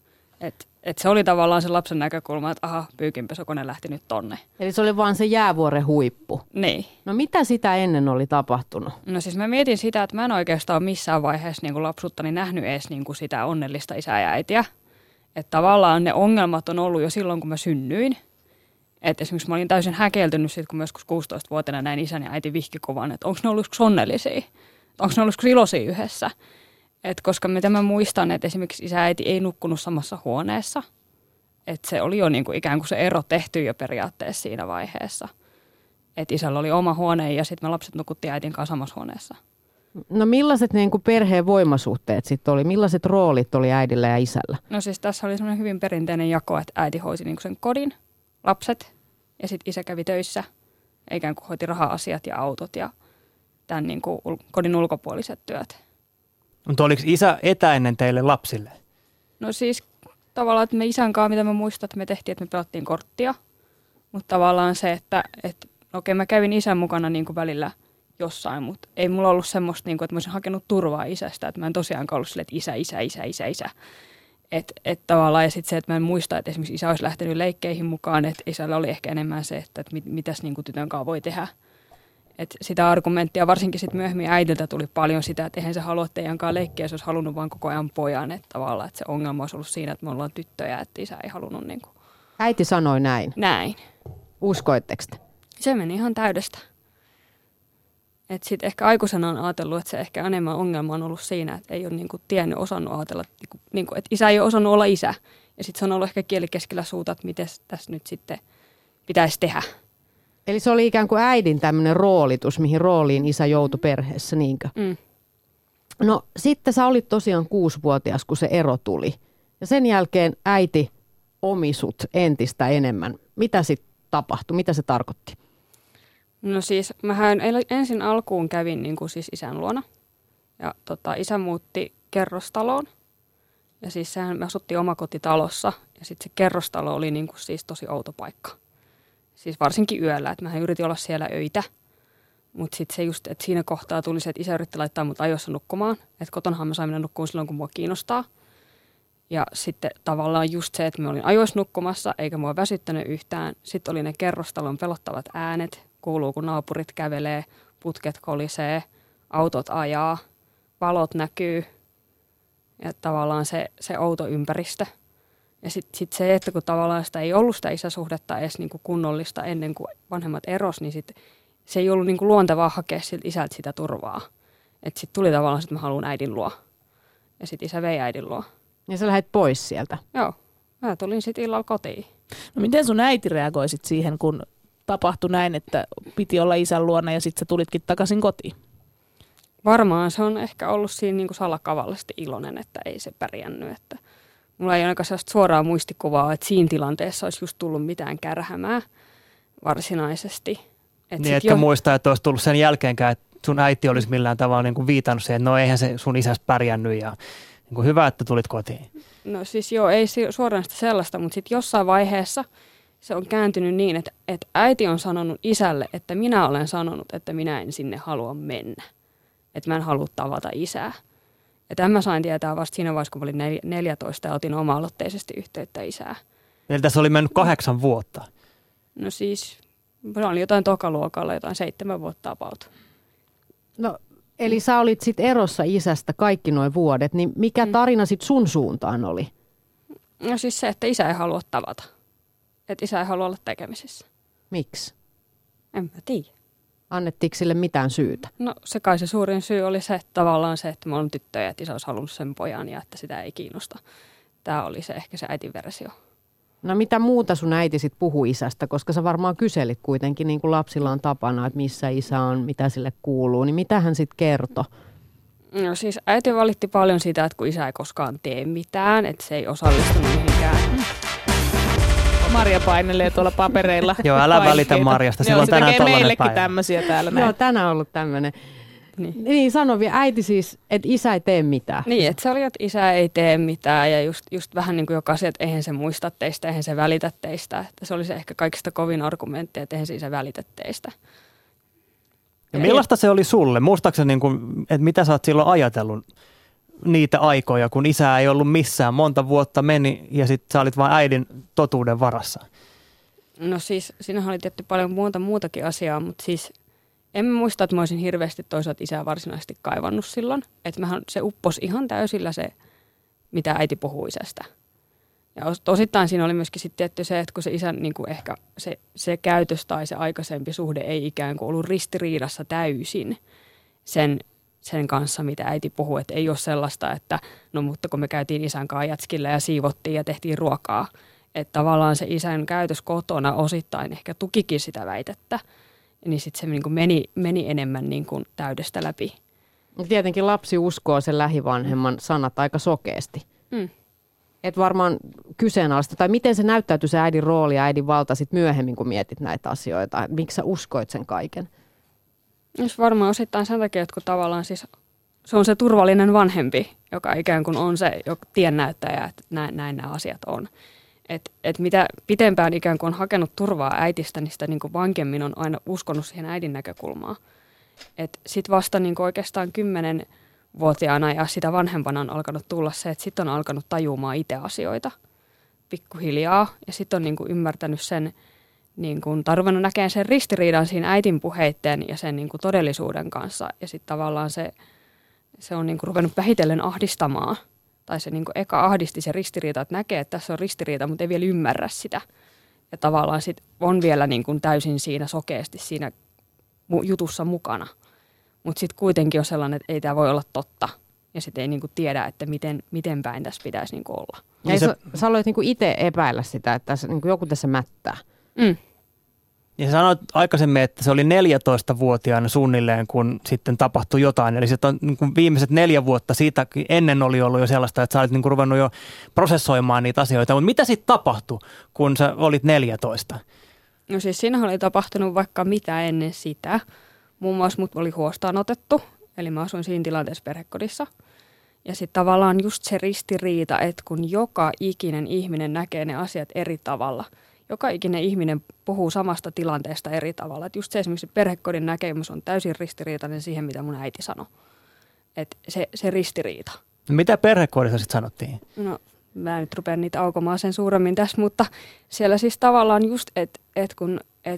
Että se oli tavallaan se lapsen näkökulma, että aha, pyykinpesukone lähti nyt tonne. Eli se oli vaan se jäävuoren huippu. Niin. No mitä sitä ennen oli tapahtunut? No siis mä mietin sitä, että mä en oikeastaan missään vaiheessa niin kuin lapsuuttani nähnyt edes niin kuin sitä onnellista isää ja äitiä. Että tavallaan ne ongelmat on ollut jo silloin, kun mä synnyin. Että esimerkiksi mä olin täysin häkeltynyt siitä, kun mä joskus 16-vuotiaana näin isän ja äiti vihkikuvan, että onko ne ollut onnellisia? Onko ne ollut iloisia yhdessä? Et koska mitä mä muistan, että esimerkiksi isä ja äiti ei nukkunut samassa huoneessa. Että se oli jo niinku ikään kuin se ero tehty jo periaatteessa siinä vaiheessa. Että isällä oli oma huone ja sitten me lapset nukuttiin äitin kanssa samassa huoneessa. No millaiset niinku perheen voimasuhteet sitten oli? Millaiset roolit oli äidillä ja isällä? No siis tässä oli semmoinen hyvin perinteinen jako, että äiti hoisi niinku sen kodin, lapset ja sitten isä kävi töissä. Ikään kuin hoiti raha-asiat ja autot ja tämän niinku kodin ulkopuoliset työt. Mutta oliko isä etäinen teille lapsille? No siis tavallaan, että me isän kanssa, mitä mä muistan, että me tehtiin, että me pelattiin korttia. Mutta tavallaan se, että okei, mä kävin isän mukana niin kuin välillä jossain, mutta ei mulla ollut semmoista, niin kuin, että mä olisin hakenut turvaa isästä. Että mä en tosiaankaan ollut silleen, että isä. Että tavallaan ja sitten se, että mä en muista, että esimerkiksi isä olisi lähtenyt leikkeihin mukaan, että isällä oli ehkä enemmän se, että mitäs niin kuin tytön kanssa voi tehdä. Et sitä argumenttia, varsinkin sit myöhemmin äidiltä tuli paljon sitä, että eihän se halua teidänkaan leikkiä, se olisi halunnut vaan koko ajan pojan. Että tavallaan että se ongelma olisi ollut siinä, että me ollaan tyttöjä, että isä ei halunnut. Niin kuin. Äiti sanoi näin? Näin. Uskoitteko te? Se meni ihan täydestä. Että sitten ehkä aikuisena on ajatellut, että se ehkä enemmän ongelma on ollut siinä, että ei ole niin kuin tiennyt, osannut ajatella, niin kuin, että isä ei ole osannut olla isä. Ja sitten se on ollut ehkä kieli keskellä suuta, että miten tässä nyt sitten pitäisi tehdä. Eli se oli ikään kuin äidin tämmöinen roolitus, mihin rooliin isä joutui perheessä, niinkö? Mm. No sitten sä olit tosiaan 6-vuotias, kun se ero tuli. Ja sen jälkeen äiti omisut entistä enemmän. Mitä sitten tapahtui? Mitä se tarkoitti? No siis mähän ensin alkuun kävin niin kuin siis isän luona. Ja isä muutti kerrostaloon. Ja siis sehän me asuttiin omakotitalossa. Ja sitten se kerrostalo oli niin kuin siis tosi outo paikka. Siis varsinkin yöllä, että mähän yritin olla siellä öitä, mutta sitten se just, että siinä kohtaa tuli se, että isä yritti laittaa mut ajoissa nukkumaan, että kotonahan mä sain mennä nukkumaan silloin, kun mua kiinnostaa. Ja sitten tavallaan just se, että mä olin ajoissa nukkumassa, eikä mua väsyttänyt yhtään. Sitten oli ne kerrostalon pelottavat äänet, kuuluu kun naapurit kävelee, putket kolisee, autot ajaa, valot näkyy ja tavallaan se outo ympäristö. Ja sitten se, että kun tavallaan sitä ei ollut sitä isäsuhdetta edes niinku kunnollista ennen kuin vanhemmat eros, niin sit se ei ollut niinku luontevaa hakea siltä isältä sitä turvaa. Että sitten tuli tavallaan, että mä haluan äidin luo. Ja sitten isä vei äidin luo. Ja sä lähdet pois sieltä? Joo. Mä tulin sitten illalla kotiin. No miten sun äiti reagoi sit siihen, kun tapahtui näin, että piti olla isän luona ja sitten sä tulitkin takaisin kotiin? Varmaan se on ehkä ollut siinä niinku salakavallasti iloinen, että ei se pärjännyt, että Mulla ei ainakaan sellaista suoraa muistikuvaa, että siinä tilanteessa olisi just tullut mitään kärhämää varsinaisesti. Niin, etkä muista, että olisi tullut sen jälkeenkään, että sun äiti olisi millään tavalla niin kuin viitannut siihen, että no eihän se sun isäs pärjännyt ja niin kuin hyvä, että tulit kotiin. No siis joo, ei suoraan sitä sellaista, mutta sitten jossain vaiheessa se on kääntynyt niin, että äiti on sanonut isälle, että minä olen sanonut, että minä en sinne halua mennä. Että mä en halua tavata isää. Ja tämän mä sain tietää vasta siinä vaiheessa, kun olin 14 ja otin oma-aloitteisesti yhteyttä isää. Eli tässä oli mennyt 8 vuotta. No siis, se oli jotain tokaluokalla, jotain 7 vuotta about. No, eli sä olit sitten erossa isästä kaikki nuo vuodet, niin mikä tarina sitten sun suuntaan oli? No siis se, että isä ei halua tavata. Että isä ei halua olla tekemisissä. Miksi? En mä tiedä. Annettiinko sille mitään syytä? No se kai se suurin syy oli se, että tavallaan se, että mä olen tyttö ja että isä olisi halunnut sen pojan ja että sitä ei kiinnosta. Tämä oli se ehkä se äitin versio. No mitä muuta sun äiti sitten puhui isästä, koska sä varmaan kyselit kuitenkin niin kuin lapsilla on tapana, että missä isä on, mitä sille kuuluu, niin mitä hän sitten kertoi? No siis äiti valitti paljon sitä, että kun isä ei koskaan tee mitään, että se ei osallistu mihinkään. Marja painelee tuolla papereilla. Joo, älä välitä Marjasta. Silloin tänään tällainen päivä. Se tekee meillekin tämmöisiä täällä. Joo, tänään on ollut tämmöinen. Niin sano vielä, äiti siis, että isä ei tee mitään. Niin, että se oli, että isä ei tee mitään ja just vähän niin kuin joka asia, että eihän se muista teistä, eihän se välitä teistä. Että se oli se ehkä kaikista kovin argumentti, että eihän se isä välitä teistä. Ja millaista se oli sulle? Muistaakseni, niin kuin, että mitä sä oot silloin ajatellut? Niitä aikoja, kun isä ei ollut missään. Monta vuotta meni ja sitten sä olit vain äidin totuuden varassa. No siis, sinähän oli tietty paljon muutakin asiaa, mutta siis en muista, että mä olisin hirveästi toisaalta isää varsinaisesti kaivannut silloin. Että se upposi ihan täysillä se, mitä äiti puhui isästä. Ja osittain siinä oli myöskin sitten tietty se, että kun se isän niin kuin ehkä se käytös tai se aikaisempi suhde ei ikään kuin ollut ristiriidassa täysin sen kanssa, mitä äiti puhui, että ei ole sellaista, että no mutta kun me käytiin isän kanssa jätskillä ja siivottiin ja tehtiin ruokaa, että tavallaan se isän käytös kotona osittain ehkä tukikin sitä väitettä, niin sitten se niin kuin meni enemmän niin kuin täydestä läpi. Tietenkin lapsi uskoo sen lähivanhemman sanat aika sokeasti. Et varmaan kyseenalaista, tai miten se näyttäytyy se äidin rooli ja äidin valta sit myöhemmin, kun mietit näitä asioita, miksi sä uskoit sen kaiken? Jos varmaan osittain sen takia, että kun tavallaan siis se on se turvallinen vanhempi, joka ikään kuin on se tiennäyttäjä, että näin nämä asiat on. Että mitä pitempään ikään kuin on hakenut turvaa äitistä, niin sitä niin kuin vankemmin on aina uskonut siihen äidin näkökulmaan. Että sitten vasta niin kuin oikeastaan 10-vuotiaana ja sitä vanhempana on alkanut tulla se, että sitten on alkanut tajumaan itse asioita pikkuhiljaa ja sitten on niin kuin ymmärtänyt sen, niin kun tarvinnut näkee sen ristiriidan siinä äitin puheitten ja sen niin kun todellisuuden kanssa. Ja sitten tavallaan se on niin kun ruvennut vähitellen ahdistamaan. Tai se niin kun eka ahdisti se ristiriita, että näkee, että tässä on ristiriita, mutta ei vielä ymmärrä sitä. Ja tavallaan sit on vielä niin kun täysin siinä sokeasti siinä jutussa mukana. Mutta sitten kuitenkin on sellainen, että ei tämä voi olla totta. Ja sitten ei niin kun tiedä, että miten päin tässä pitäisi niin kun olla. Ja sä aloit niin kun itse epäillä sitä, että tässä, niin kun joku tässä mättää. Ja sanoit aikaisemmin, että se oli 14-vuotiaana suunnilleen, kun sitten tapahtui jotain. Eli sitten on niin kuin viimeiset 4 vuotta siitä ennen oli ollut jo sellaista, että sä olit niin kuin ruvennut jo prosessoimaan niitä asioita. Mutta mitä sitten tapahtui, kun sä olit 14? No siis siinä oli tapahtunut vaikka mitä ennen sitä. Muun muassa mut oli huostaan otettu, eli mä asuin siinä tilanteessa perhekodissa. Ja sitten tavallaan just se ristiriita, että kun joka ikinen ihminen näkee ne asiat eri tavalla – joka ikinen ihminen puhuu samasta tilanteesta eri tavalla. Et just se esimerkiksi perhekodin näkemys on täysin ristiriitainen siihen, mitä mun äiti sanoi. Että se ristiriita. Mitä perhekodissa sitten sanottiin? No, mä en nyt rupea niitä aukomaan sen suuremmin tässä, mutta siellä siis tavallaan just, että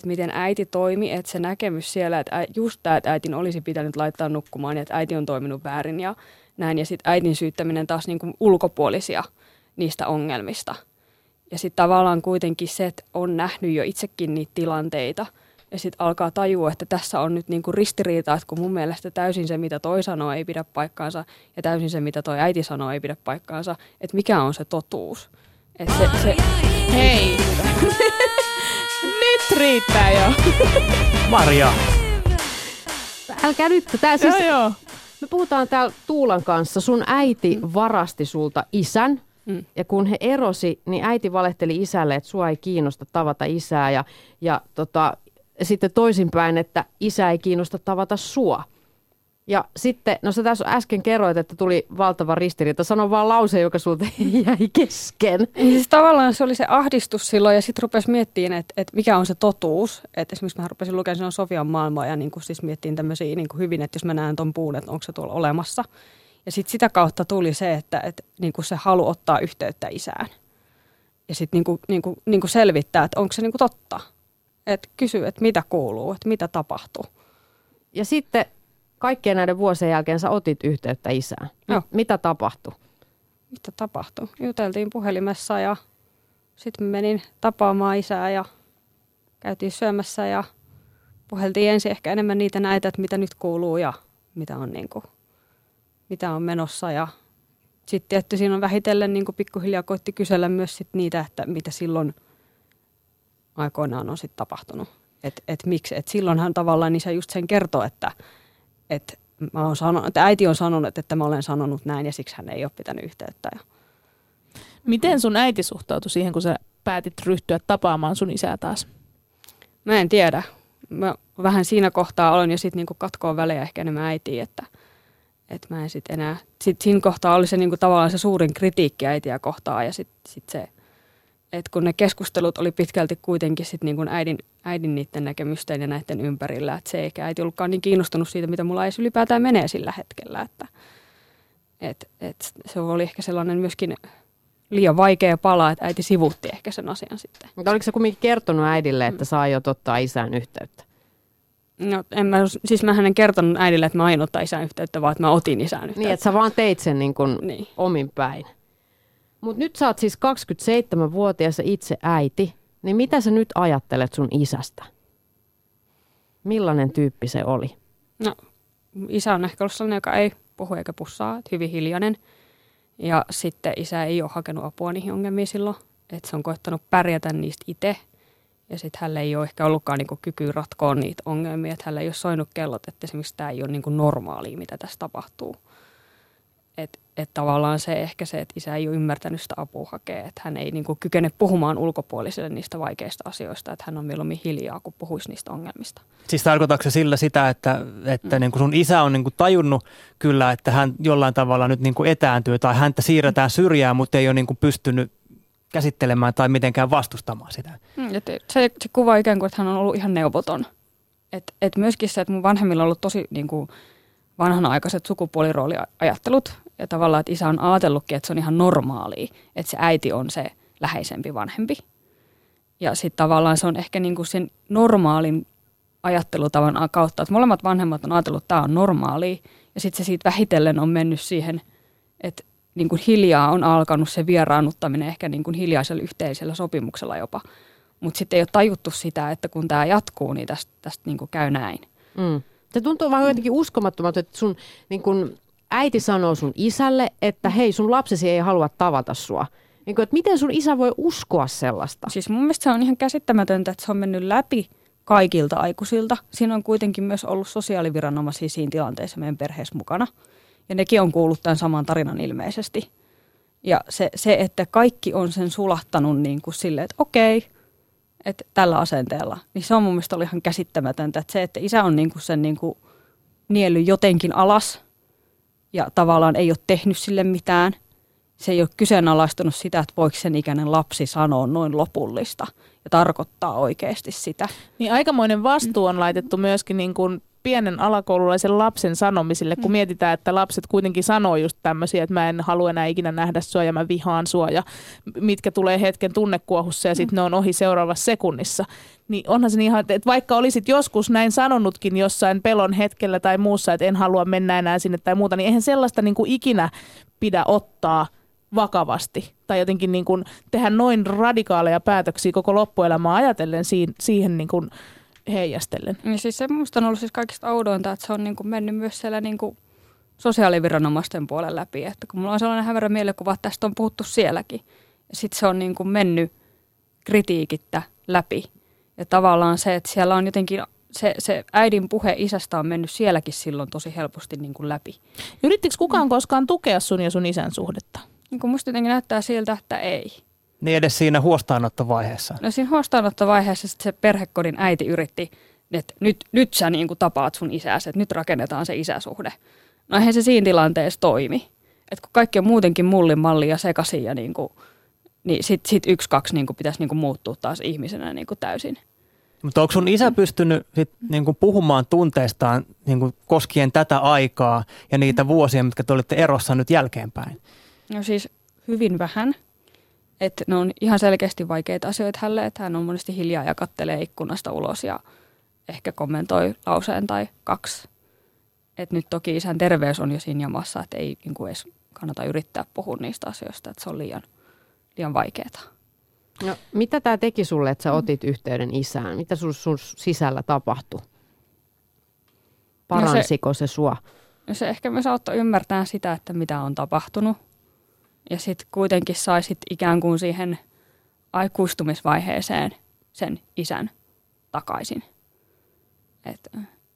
miten äiti toimi, että se näkemys siellä, että just tämä, että äitin olisi pitänyt laittaa nukkumaan ja että äiti on toiminut väärin ja näin. Ja sitten äitin syyttäminen taas niin kuin ulkopuolisia niistä ongelmista. Ja sitten tavallaan kuitenkin se, että on nähnyt jo itsekin niitä tilanteita ja sitten alkaa tajua, että tässä on nyt niinku ristiriitaa, että kun mun mielestä täysin se, mitä toi sanoo, ei pidä paikkaansa ja täysin se, mitä toi äiti sanoo, ei pidä paikkaansa, että mikä on se totuus. Että se... Hei! Nyt riittää jo! Marja! Älkää nyt, tää siis... Joo. Me puhutaan täällä Tuulan kanssa. Sun äiti varasti sulta isän. Ja kun he erosi, niin äiti valehteli isälle, että sua ei kiinnosta tavata isää ja sitten toisinpäin, että isä ei kiinnosta tavata sua. Ja sitten, no sä tässä äsken kerroit, että tuli valtava ristiriita. Sano vaan lause, joka sulta jäi kesken. Siis tavallaan se oli se ahdistus silloin ja sitten rupesi miettimään, että mikä on se totuus. Että esimerkiksi mä rupesin lukemaan silloin Sofian maailmaa ja niin kuin siis miettiin tämmöisiä niin kuin hyvin, että jos mä näen ton puun, että onko se tuolla olemassa. Ja sitten sitä kautta tuli se, että niin kuin se halu ottaa yhteyttä isään. Ja sitten niin kuin selvittää, että onko se niin kuin totta. Että kysyy, että mitä kuuluu, että mitä tapahtuu. Ja sitten kaikkien näiden vuosien jälkeen sä otit yhteyttä isään. Joo. Mitä tapahtui? Mitä tapahtui? Juteltiin puhelimessa ja sitten menin tapaamaan isää ja käytiin syömässä ja puheltiin ensin ehkä enemmän niitä näitä, että mitä nyt kuuluu ja mitä on menossa. Ja sitten tietysti siinä on vähitellen niin kuin pikkuhiljaa koitti kysellä myös sit niitä, että mitä silloin aikoinaan on sitten tapahtunut. Että miksi? Että silloinhan tavallaan isä just sen kertoo, että äiti on sanonut, että mä olen sanonut näin ja siksi hän ei ole pitänyt yhteyttä. Miten sun äiti suhtautui siihen, kun sä päätit ryhtyä tapaamaan sun isää taas? Mä en tiedä. Mä vähän siinä kohtaa olen jo sitten niinku katkoon välejä ehkä enemmän äitiä, että mä en sitten enää. Sitten siinä kohtaa oli se niinku tavallaan se suurin kritiikki äitiä kohtaan ja sitten se, että kun ne keskustelut oli pitkälti kuitenkin sit niin kuin äidin niiden näkemysten ja näiden ympärillä, että se eikä äiti ollutkaan niin kiinnostunut siitä, mitä mulla edes ylipäätään menee sillä hetkellä. Että se oli ehkä sellainen myöskin liian vaikea pala, että äiti sivuutti ehkä sen asian sitten. Mutta oliko se kumminkin kertonut äidille, että saa aiot ottaa isän yhteyttä? No mähän en kertonut äidille, että mä aion ottaa isän yhteyttä, vaan että mä otin isän yhteyttä. Niin, että sä vaan teit sen niin kuin omin päin. Mutta nyt sä oot siis 27-vuotias ja itse äiti, niin mitä sä nyt ajattelet sun isästä? Millainen tyyppi se oli? No, isä on ehkä ollut sellainen, joka ei puhu eikä pussaa, että hyvin hiljainen. Ja sitten isä ei ole hakenut apua niihin ongelmiin silloin, että se on koettanut pärjätä niistä itse. Ja sitten hänellä ei ole ehkä ollutkaan niinku kykyä ratkoa niitä ongelmia, että hänellä ei ole soinut kellot, että esimerkiksi tämä ei ole niinku normaalia, mitä tässä tapahtuu. Että tavallaan se ehkä se, että isä ei ole ymmärtänyt sitä apua hakea, että hän ei niin kuin kykene puhumaan ulkopuoliselle niistä vaikeista asioista, että hän on mieluummin hiljaa, kun puhuisi niistä ongelmista. Siis tarkoitatko se sillä sitä, että niin kuin sun isä on niin kuin tajunnut kyllä, että hän jollain tavalla nyt niin kuin etääntyy tai häntä siirretään syrjään, mutta ei ole niin kuin pystynyt käsittelemään tai mitenkään vastustamaan sitä? Se kuva ikään kuin, että hän on ollut ihan neuvoton. Et myöskin se, että mun vanhemmilla on ollut tosi niin kuin vanhanaikaiset sukupuolirooliajattelut ja tavallaan, että isä on ajatellutkin, että se on ihan normaalia, että se äiti on se läheisempi vanhempi. Ja sitten tavallaan se on ehkä niinku sen normaalin ajattelutavan kautta, että molemmat vanhemmat on ajatellut, että tämä on normaalia ja sitten se siitä vähitellen on mennyt siihen, että niinku hiljaa on alkanut se vieraannuttaminen ehkä niinku hiljaisella yhteisellä sopimuksella jopa. Mutta sitten ei ole tajuttu sitä, että kun tämä jatkuu, niin tästä niinku käy näin. Mm. Se tuntuu vaan jotenkin uskomattomalta, että sun niin kun äiti sanoo sun isälle, että hei, sun lapsesi ei halua tavata sua. Niin kun, että miten sun isä voi uskoa sellaista? Siis mun mielestä se on ihan käsittämätöntä, että se on mennyt läpi kaikilta aikuisilta. Siinä on kuitenkin myös ollut sosiaaliviranomaisia siinä tilanteessa meidän perheessä mukana. Ja nekin on kuullut tämän saman tarinan ilmeisesti. Ja se että kaikki on sen sulahtanut niin kuin silleen, että okei. Että tällä asenteella, niin se on mun mielestä ihan käsittämätöntä, että se, että isä on niinku sen niinku nielly jotenkin alas ja tavallaan ei ole tehnyt sille mitään. Se ei ole kyseenalaistunut sitä, että voiko sen ikäinen lapsi sanoa noin lopullista ja tarkoittaa oikeasti sitä. Niin aikamoinen vastuu on laitettu myöskin niin kuin pienen alakoululaisen lapsen sanomisille, kun mietitään, että lapset kuitenkin sanoo just tämmöisiä, että mä en halua enää ikinä nähdä sua ja mä vihaan sua ja mitkä tulee hetken tunnekuohussa ja sitten ne on ohi seuraavassa sekunnissa. Niin onhan se ihan, että vaikka olisit joskus näin sanonutkin jossain pelon hetkellä tai muussa, että en halua mennä enää sinne tai muuta, niin eihän sellaista niin kuin ikinä pidä ottaa vakavasti tai jotenkin niin kuin tehdä noin radikaaleja päätöksiä koko loppuelämää ajatellen siihen niin kuin heijastellen. Ja siis se minusta on ollut siis kaikista oudointa, että se on niin kuin mennyt myös siellä niin kuin sosiaaliviranomaisten puolen läpi. Että kun mulla on sellainen hämärä mielikuva, että tästä on puhuttu sielläkin. Ja sitten se on niin kuin mennyt kritiikittä läpi. Ja tavallaan se, että siellä on jotenkin se äidin puhe isästä on mennyt sielläkin silloin tosi helposti niin kuin läpi. Yrittikö kukaan koskaan tukea sun ja sun isän suhdetta? niin kuin musta jotenkin näyttää siltä, että ei. Niin edes siinä huostaanottovaiheessa? No siinä huostaanottovaiheessa se perhekodin äiti yritti, että nyt sä niin kuin tapaat sun isäsi, että nyt rakennetaan se isäsuhde. No eihän se siinä tilanteessa toimi. Että kun kaikki on muutenkin mullin mallia ja sekaisin ja niin kuin, niin sit yksi, kaksi niin kuin pitäisi niin kuin muuttua taas ihmisenä niin kuin täysin. Mutta onko sun isä pystynyt sit niinku puhumaan tunteistaan niinku koskien tätä aikaa ja niitä vuosia, mitkä te olitte erossa nyt jälkeenpäin? No siis hyvin vähän. Et ne on ihan selkeästi vaikeita asioita hänelle, että hän on monesti hiljaa ja kattelee ikkunasta ulos ja ehkä kommentoi lauseen tai kaksi. Et nyt toki isän terveys on jo siinä jamassa, että ei niinku edes kannata yrittää puhua niistä asioista, että se on liian vaikeaa. No, mitä tämä teki sulle, että sä otit yhteyden isään? Mitä sun sisällä tapahtui? Paransiko se sua? No se ehkä myös auttoi ymmärtämään sitä, että mitä on tapahtunut. Ja sitten kuitenkin sai sit ikään kuin siihen aikuistumisvaiheeseen sen isän takaisin. Et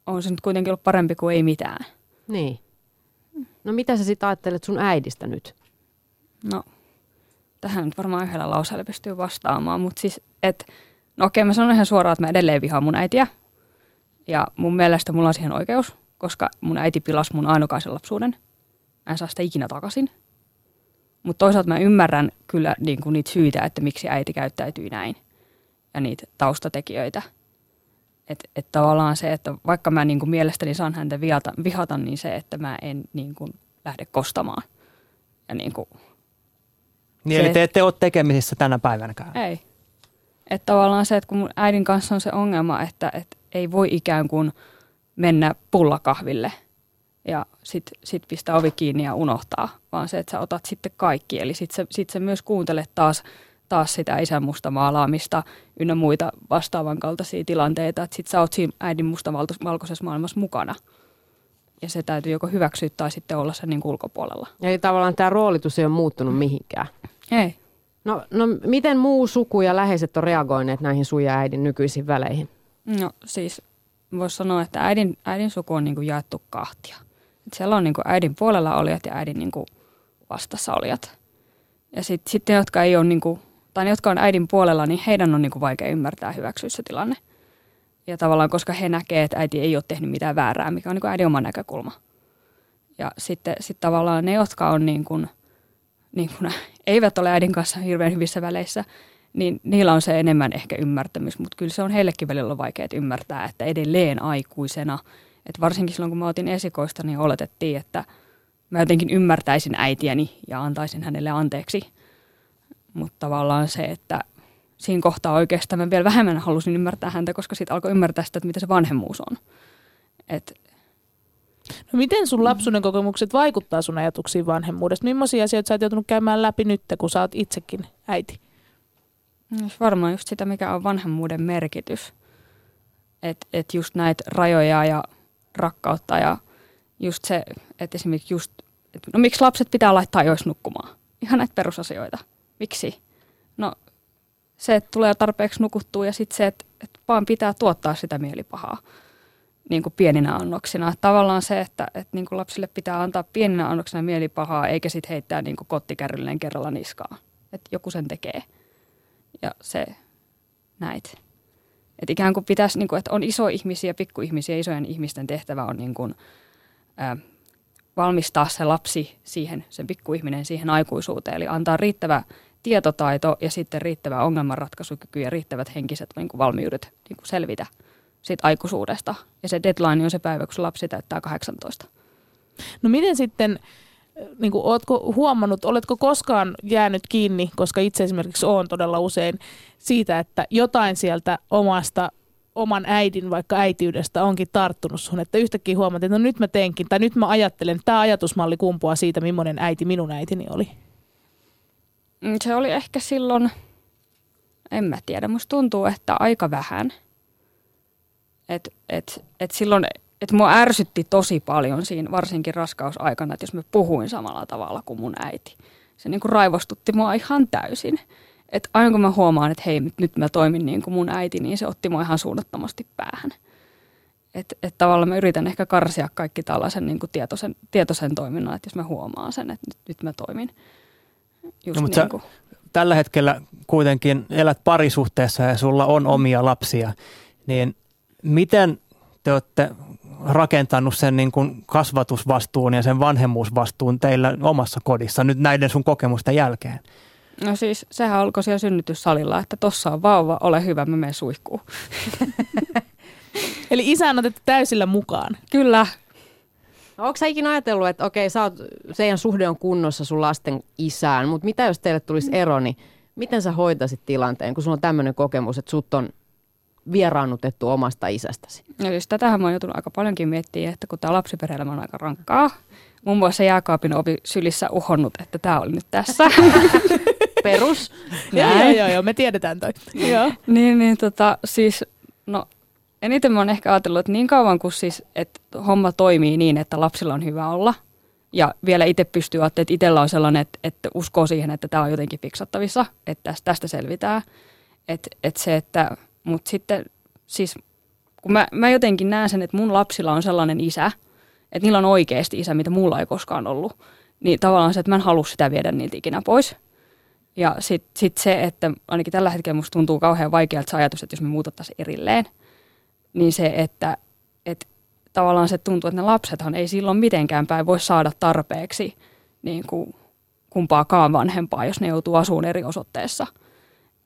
on se nyt kuitenkin ollut parempi kuin ei mitään. Niin. No mitä sä sitten ajattelet sun äidistä nyt? No... Tähän nyt varmaan yhdellä lauseella pystyy vastaamaan, mutta siis, että no okei, mä sanon ihan suoraan, että mä edelleen vihaan mun äitiä. Ja mun mielestä mulla on siihen oikeus, koska mun äiti pilasi mun ainokaisen lapsuuden. Mä en saa sitä ikinä takaisin. Mutta toisaalta mä ymmärrän kyllä niin kuin niitä syitä, että miksi äiti käyttäytyy näin. Ja niitä taustatekijöitä. Et tavallaan se, että vaikka mä niin kuin mielestäni saan häntä vihata, niin se, että mä en niin kuin lähde kostamaan. Ja niin kuin... Niin, eli te ette ole tekemisissä tänä päivänäkään? Ei. Että tavallaan se, että kun mun äidin kanssa on se ongelma, että ei voi ikään kuin mennä pullakahville ja sit pistää ovi kiinni ja unohtaa, vaan se, että sä otat sitten kaikki. Eli sit sä myös kuuntelet taas sitä isän mustamaalaamista ynnä muita vastaavan kaltaisia tilanteita, että sit sä oot siinä äidin mustavalkoisessa maailmassa mukana. Ja se täytyy joko hyväksyä tai sitten olla sen niin ulkopuolella. Eli tavallaan tämä roolitus ei ole muuttunut mihinkään? Ei. No miten muu suku ja läheiset on reagoineet näihin sun ja äidin nykyisiin väleihin? No siis voisi sanoa, että äidin suku on niin kuin jaettu kahtia. Et siellä on niin kuin äidin puolella olijat ja äidin niin kuin vastassa olijat. Ja sitten ne, jotka ei ole niin kuin, tai ne, jotka on äidin puolella, niin heidän on niin kuin vaikea ymmärtää hyväksyä se tilanne. Ja tavallaan, koska he näkee, että äiti ei ole tehnyt mitään väärää, mikä on niin kuin äidin oma näkökulma. Ja sitten tavallaan ne, jotka on niin kuin, eivät ole äidin kanssa hirveän hyvissä väleissä, niin niillä on se enemmän ehkä ymmärtämys. Mutta kyllä se on heillekin välillä vaikea ymmärtää, että edelleen aikuisena. Et varsinkin silloin, kun mä otin esikoista, niin oletettiin, että mä jotenkin ymmärtäisin äitiäni ja antaisin hänelle anteeksi. Mutta tavallaan se, että... Siinä kohtaa oikeastaan mä vielä vähemmän halusin ymmärtää häntä, koska siitä alkoi ymmärtää sitä, että mitä se vanhemmuus on. No miten sun lapsuuden kokemukset vaikuttaa sun ajatuksiin vanhemmuudesta? Millaisia asioita sä oot joutunut käymään läpi nyt, kun sä oot itsekin äiti? No, varmaan just sitä, mikä on vanhemmuuden merkitys. Että just näitä rajoja ja rakkautta ja just se, että esimerkiksi just, että no miksi lapset pitää laittaa jois nukkumaan? Ihan näitä perusasioita. Miksi? No... Se, että tulee tarpeeksi nukuttua ja sitten se, että vaan pitää tuottaa sitä mielipahaa niin kuin pieninä annoksina. Tavallaan se, että niin kuin lapsille pitää antaa pieninä annoksina mielipahaa eikä sitten heittää niin kuin kottikärrylleen kerralla niskaan. Että joku sen tekee. Ja se näit. Että ikään kuin pitäisi, niin kuin, että on isoihmisiä, pikkuihmisiä, isojen ihmisten tehtävä on niin kuin, valmistaa se lapsi siihen, sen pikkuihminen siihen aikuisuuteen. Eli antaa riittävä tietotaito ja sitten riittävä ongelmanratkaisukyky ja riittävät henkiset niin kuin valmiudet niin kuin selvitä siitä aikuisuudesta. Ja se deadline on se päivä, kun lapsi täyttää 18. No miten sitten, niin kuin, ootko huomannut, oletko koskaan jäänyt kiinni, koska itse esimerkiksi olen todella usein siitä, että jotain sieltä oman äidin vaikka äitiydestä onkin tarttunut sun, että yhtäkkiä huomaat, että no nyt mä teenkin, tai nyt mä ajattelen, että tämä ajatusmalli kumpuaa siitä, millainen äiti minun äitini oli. Se oli ehkä silloin, en mä tiedä, musta tuntuu, että aika vähän. Silloin, että mua ärsytti tosi paljon siinä, varsinkin raskausaikana, että jos mä puhuin samalla tavalla kuin mun äiti. Se niin kuin raivostutti mua ihan täysin. Että aina kun mä huomaan, että hei, nyt mä toimin niin kuin mun äiti, niin se otti mua ihan suunnattomasti päähän. Että tavallaan mä yritän ehkä karsia kaikki tällaisen niin kuin tietoisen toiminnan, että jos mä huomaan sen, että nyt mä toimin. No, mutta niin sä tällä hetkellä kuitenkin elät parisuhteessa ja sulla on omia lapsia, niin miten te olette rakentanut sen niin kuin kasvatusvastuun ja sen vanhemmuusvastuun teillä omassa kodissa nyt näiden sun kokemusten jälkeen? No siis sehän alkoi siellä synnytyssalilla, että tossa on vauva, ole hyvä, mä menen suihkuun. Eli isä on otettu täysillä mukaan. Kyllä. No, ootko sä ikinä ajatellut, että okei, sä oot, teidän suhde on kunnossa sun lasten isään, mutta mitä jos teille tulisi ero, niin miten sä hoitaisit tilanteen, kun sulla on tämmöinen kokemus, että sut on vieraannutettu omasta isästäsi? No siis tätähän mä oon joutunut aika paljonkin miettimään, että kun tää lapsiperheelämä on aika rankkaa. Muun muassa jääkaapin ovi sylissä uhonnut, että tää oli nyt tässä. Perus. Joo, me tiedetään toi. Joo. Eniten mä oon ehkä ajatellut, että niin kauan kuin siis, että homma toimii niin, että lapsilla on hyvä olla ja vielä itse pystyy ajattelemaan, että itsellä on sellainen, että uskoo siihen, että tämä on jotenkin fiksattavissa, että tästä selvitään. Mutta sitten siis, kun mä jotenkin näen sen, että mun lapsilla on sellainen isä, että niillä on oikeasti isä, mitä mulla ei koskaan ollut, niin tavallaan se, että mä en halua sitä viedä niiltä ikinä pois. Ja sit se, että ainakin tällä hetkellä musta tuntuu kauhean vaikealta se ajatus, että jos me muutettaisiin erilleen, niin se, että tavallaan se tuntuu, että ne lapsethan ei silloin mitenkään päin voi saada tarpeeksi niin kuin kumpaakaan vanhempaa, jos ne joutuu asuun eri osoitteessa.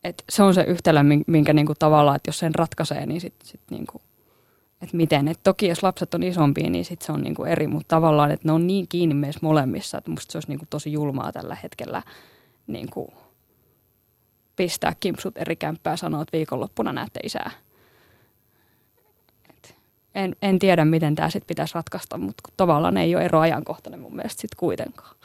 Et se on se yhtälö, minkä niin kuin tavallaan, että jos sen ratkaisee, niin sit niin kuin, että miten. Et toki jos lapset on isompia, niin sit se on niin kuin eri, mutta tavallaan, että ne on niin kiinni meissä molemmissa, että musta se olisi niin kuin tosi julmaa tällä hetkellä niin kuin pistää kimpsut eri kämppää ja sanoa, että viikonloppuna näette isää. En tiedä, miten tämä sitten pitäisi ratkaista, mutta tavallaan ei ole ero ajankohtainen mun mielestä sitten kuitenkaan.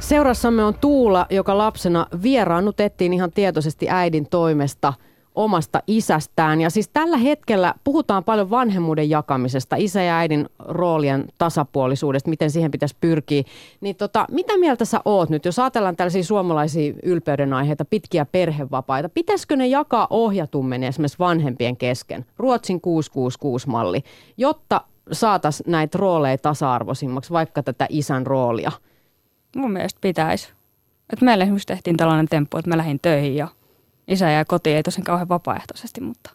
Seurassamme on Tuula, joka lapsena vieraannutettiin ihan tietoisesti äidin toimesta omasta isästään. Ja siis tällä hetkellä puhutaan paljon vanhemmuuden jakamisesta, isä ja äidin roolien tasapuolisuudesta, miten siihen pitäisi pyrkiä. Niin mitä mieltä sä oot nyt, jos ajatellaan tällaisia suomalaisia ylpeydenaiheita, pitkiä perhevapaita, pitäisikö ne jakaa ohjatummin esimerkiksi vanhempien kesken, Ruotsin 666-malli, jotta saataisiin näitä rooleja tasa-arvoisimmaksi, vaikka tätä isän roolia? Mun mielestä pitäisi. Meillä esimerkiksi tehtiin tällainen temppu, että mä lähdin töihin ja isä jää kotiin, ei tosin kauhean vapaaehtoisesti, mutta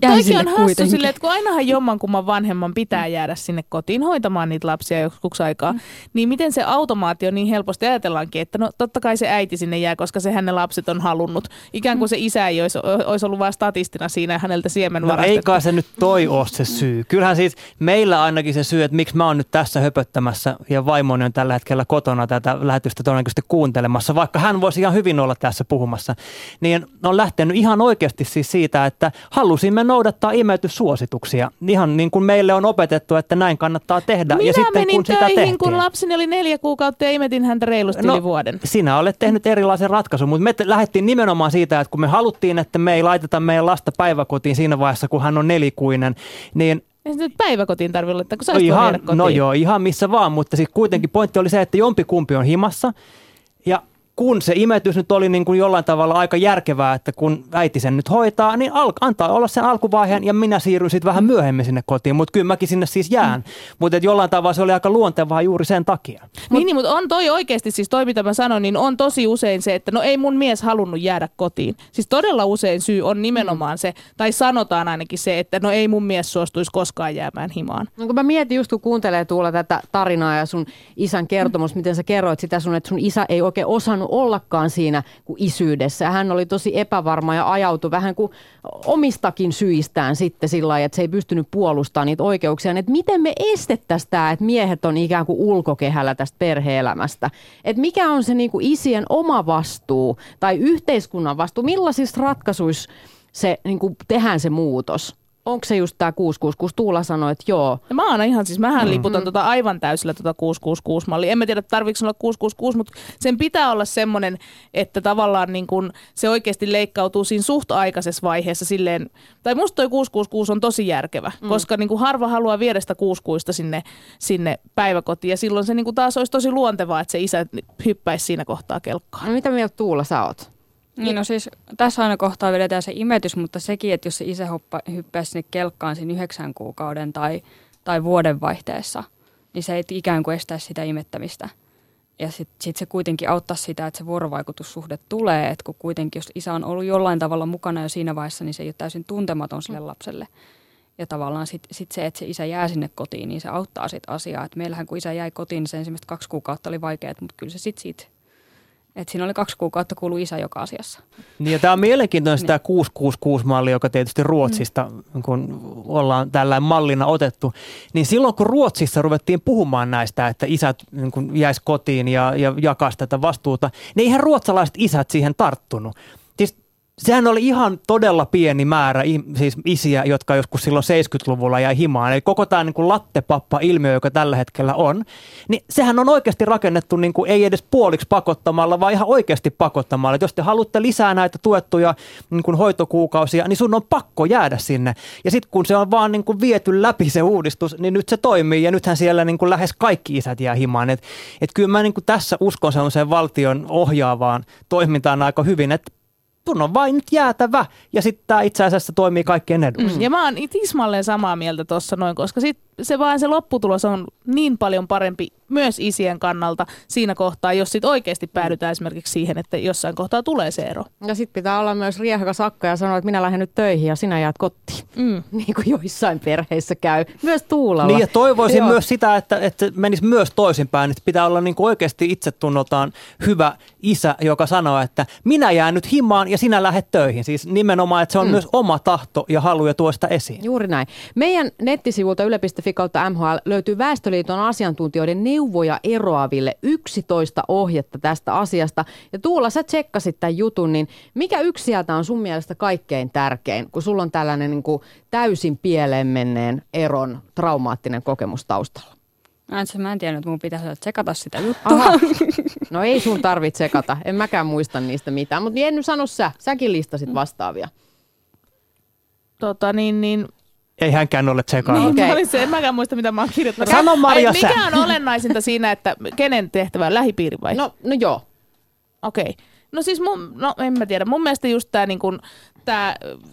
toikin on hassu silleen, että kun ainahan jommankumman vanhemman pitää jäädä sinne kotiin hoitamaan niitä lapsia joskus aikaa, niin miten se automaatio niin helposti ajatellaankin, että no totta kai se äiti sinne jää, koska sehän ne lapset on halunnut. Ikään kuin se isä ei olisi ollut vain statistina siinä häneltä siemenvarastettu. No eikä se nyt toi ole se syy. Kyllähän siis meillä ainakin se syy, että miksi mä oon nyt tässä höpöttämässä ja vaimoni on tällä hetkellä kotona tätä lähetystä todennäköisesti kuuntelemassa, vaikka hän voisi ihan hyvin olla tässä puhumassa, niin on lähtenyt ihan oikeasti siis siitä, että halusimme noudattaa imetyssuosituksia. Ihan niin kuin meille on opetettu, että näin kannattaa tehdä. Minä ja sitten, menin kun töihin, sitä tehtiin, kun lapseni oli 4 kuukautta ja imetin häntä reilusti yli vuoden. Sinä olet tehnyt erilaisen ratkaisun, mutta me lähdettiin nimenomaan siitä, että kun me haluttiin, että me ei laiteta meidän lasta päiväkotiin siinä vaiheessa, kun hän on nelikuinen, niin ei se nyt päiväkotiin tarvitse laittaa, kun saisi tulla kotiin. No joo, ihan missä vaan, mutta siis kuitenkin pointti oli se, että jompikumpi on himassa ja kun se imetys nyt oli niin kuin jollain tavalla aika järkevää, että kun äiti sen nyt hoitaa, niin antaa olla sen alkuvaiheen ja minä siirryn sitten vähän myöhemmin sinne kotiin, mutta kyllä mäkin sinne siis jään. Mutta jollain tavalla se oli aika luontevaa juuri sen takia. Mutta on toi oikeasti siis toi, mitä mä sanon, niin on tosi usein se, että no ei mun mies halunnut jäädä kotiin. Siis todella usein syy on nimenomaan se, tai sanotaan ainakin se, että no ei mun mies suostuisi koskaan jäämään himaan. No kun mä mietin just, kun kuuntelee Tuula tätä tarinaa ja sun isän kertomus, miten sä kerroit sitä sun, että sun isä ei oikein osannut ollakaan siinä kuin isyydessä. Hän oli tosi epävarma ja ajautui vähän kuin omistakin syistään sitten sillä lailla, että se ei pystynyt puolustamaan niitä oikeuksia. Että miten me estettäisiin tämä, että miehet on ikään kuin ulkokehällä tästä perhe-elämästä? Että mikä on se niin kuin isien oma vastuu tai yhteiskunnan vastuu? Millaisissa ratkaisuissa se, niin kuin tehdään se muutos? Onko se just tämä 666? Tuula sanoi, että joo. Ja mä oon ihan siis, mähän liputan aivan täysillä 666-mallia. En mä tiedä, tarviiko olla 666, mutta sen pitää olla semmoinen, että tavallaan niin kun se oikeasti leikkautuu siinä suht aikaisessa vaiheessa silleen. Tai musta toi 666 on tosi järkevä, koska niin kun harva haluaa viedä sitä 666 sinne päiväkotiin. Ja silloin se niin kun taas olisi tosi luontevaa, että se isä hyppäisi siinä kohtaa kelkkaan. No mitä mieltä Tuula sä oot? Niin no siis tässä aina kohtaa vedetään se imetys, mutta sekin, että jos se isä hyppää sinne kelkkaan siinä 9 kuukauden tai vuoden vaihteessa, niin se ei ikään kuin estäisi sitä imettämistä. Ja sitten se kuitenkin auttaa sitä, että se vuorovaikutussuhde tulee, että kun kuitenkin jos isä on ollut jollain tavalla mukana jo siinä vaiheessa, niin se ei ole täysin tuntematon sille lapselle. Ja tavallaan sit se, että se isä jää sinne kotiin, niin se auttaa sitä asiaa. Et meillähän kun isä jäi kotiin, niin se ensimmäistä 2 kuukautta oli vaikeaa, mutta kyllä se sitten siitä. Että siinä oli 2 kuukautta kuulu isä joka asiassa. Niin ja tämä on mielenkiintoinen sitä 666-malli, joka tietysti Ruotsista, kun ollaan tällainen mallina otettu. Niin silloin kun Ruotsissa ruvettiin puhumaan näistä, että isät niin kun jäisi kotiin ja jakaisi tätä vastuuta, niin eihän ruotsalaiset isät siihen tarttunut. Sehän oli ihan todella pieni määrä siis isiä, jotka joskus silloin 70-luvulla jäi himaan. Eli koko tämä niin kuin lattepappa-ilmiö, joka tällä hetkellä on, niin sehän on oikeasti rakennettu niin kuin ei edes puoliksi pakottamalla, vaan ihan oikeasti pakottamalla. Et jos te haluatte lisää näitä tuettuja niin kuin hoitokuukausia, niin sun on pakko jäädä sinne. Ja sitten kun se on vaan niin kuin viety läpi se uudistus, niin nyt se toimii. Ja nythän siellä niin kuin lähes kaikki isät jää himaan. Et kyllä mä niin kuin tässä uskon sellaiseen valtion ohjaavaan toimintaan aika hyvin, että sun on vain nyt jäätävä, ja sitten tämä itse asiassa toimii kaikkien eduksi. Ja mä oon tismalleen samaa mieltä tuossa noin, koska sit se lopputulos on niin paljon parempi myös isien kannalta siinä kohtaa, jos sitten oikeasti päädytään esimerkiksi siihen, että jossain kohtaa tulee se ero. Ja sitten pitää olla myös riehakas akka ja sanoa, että minä lähden nyt töihin ja sinä jäät kotiin, niin kuin joissain perheissä käy. Myös Tuulalla. Niin ja toivoisin myös sitä, että menisi myös toisinpäin, että pitää olla niin kuin oikeasti itse tunnotaan hyvä isä, joka sanoo, että minä jään nyt himaan ja sinä lähdet töihin. Siis nimenomaan, että se on myös oma tahto ja halu ja tuosta esiin. Juuri näin. Meidän nettisivuilta yle.fi kautta MHL löytyy Väestöliiton asiantuntijoiden neuvoja eroaville 11 ohjetta tästä asiasta. Ja Tuula, sä tsekkasit tämän jutun, niin mikä yksi sieltä on sun mielestä kaikkein tärkein, kun sulla on tällainen niin kuin täysin pieleen menneen eron traumaattinen kokemus taustalla? Mä en tiedä, että mun pitäisi tsekata sitä juttua. Aha. No ei sun tarvitse tsekata. En mäkään muista niistä mitään. Mutta Jenny, sano sä. Säkin listasit vastaavia. Ei hänkään ole tsekailla. Niin, okay. En mäkään muista, mitä mä oon kirjoittanut. Sano Marja sä. Mikä on olennaisinta siinä, että kenen tehtävä on lähipiiri vai? No joo. Okei. Okay. No siis en mä tiedä. Mun mielestä just tää, niin kun,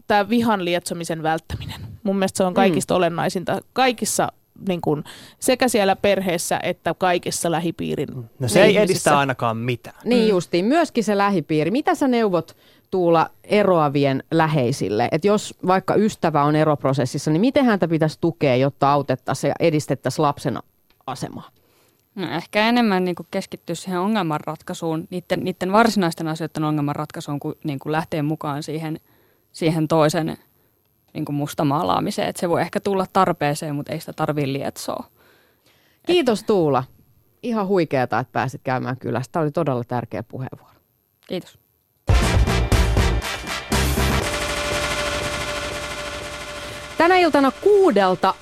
tää vihan lietsomisen välttäminen. Mun mielestä se on kaikista olennaisinta. Kaikissa niin kun, sekä siellä perheessä että kaikissa lähipiirin. No se ei edistä ainakaan mitään. Niin justiin. Myöskin se lähipiiri. Mitä sä neuvot Tuula eroavien läheisille, että jos vaikka ystävä on eroprosessissa, niin miten häntä pitäisi tukea, jotta autettaisiin ja edistettäisiin lapsen asemaa? No, ehkä enemmän niin kuin keskittyä siihen ongelmanratkaisuun, niiden varsinaisten asioiden ongelmanratkaisuun, kun niin kuin lähtee mukaan siihen toisen niin kuin mustamaalaamiseen. Että se voi ehkä tulla tarpeeseen, mutta ei sitä tarvitse lietsoa. Kiitos Tuula. Ihan huikeata, että pääsit käymään kylässä. Tämä oli todella tärkeä puheenvuoro. Kiitos. Tänä iltana 6:00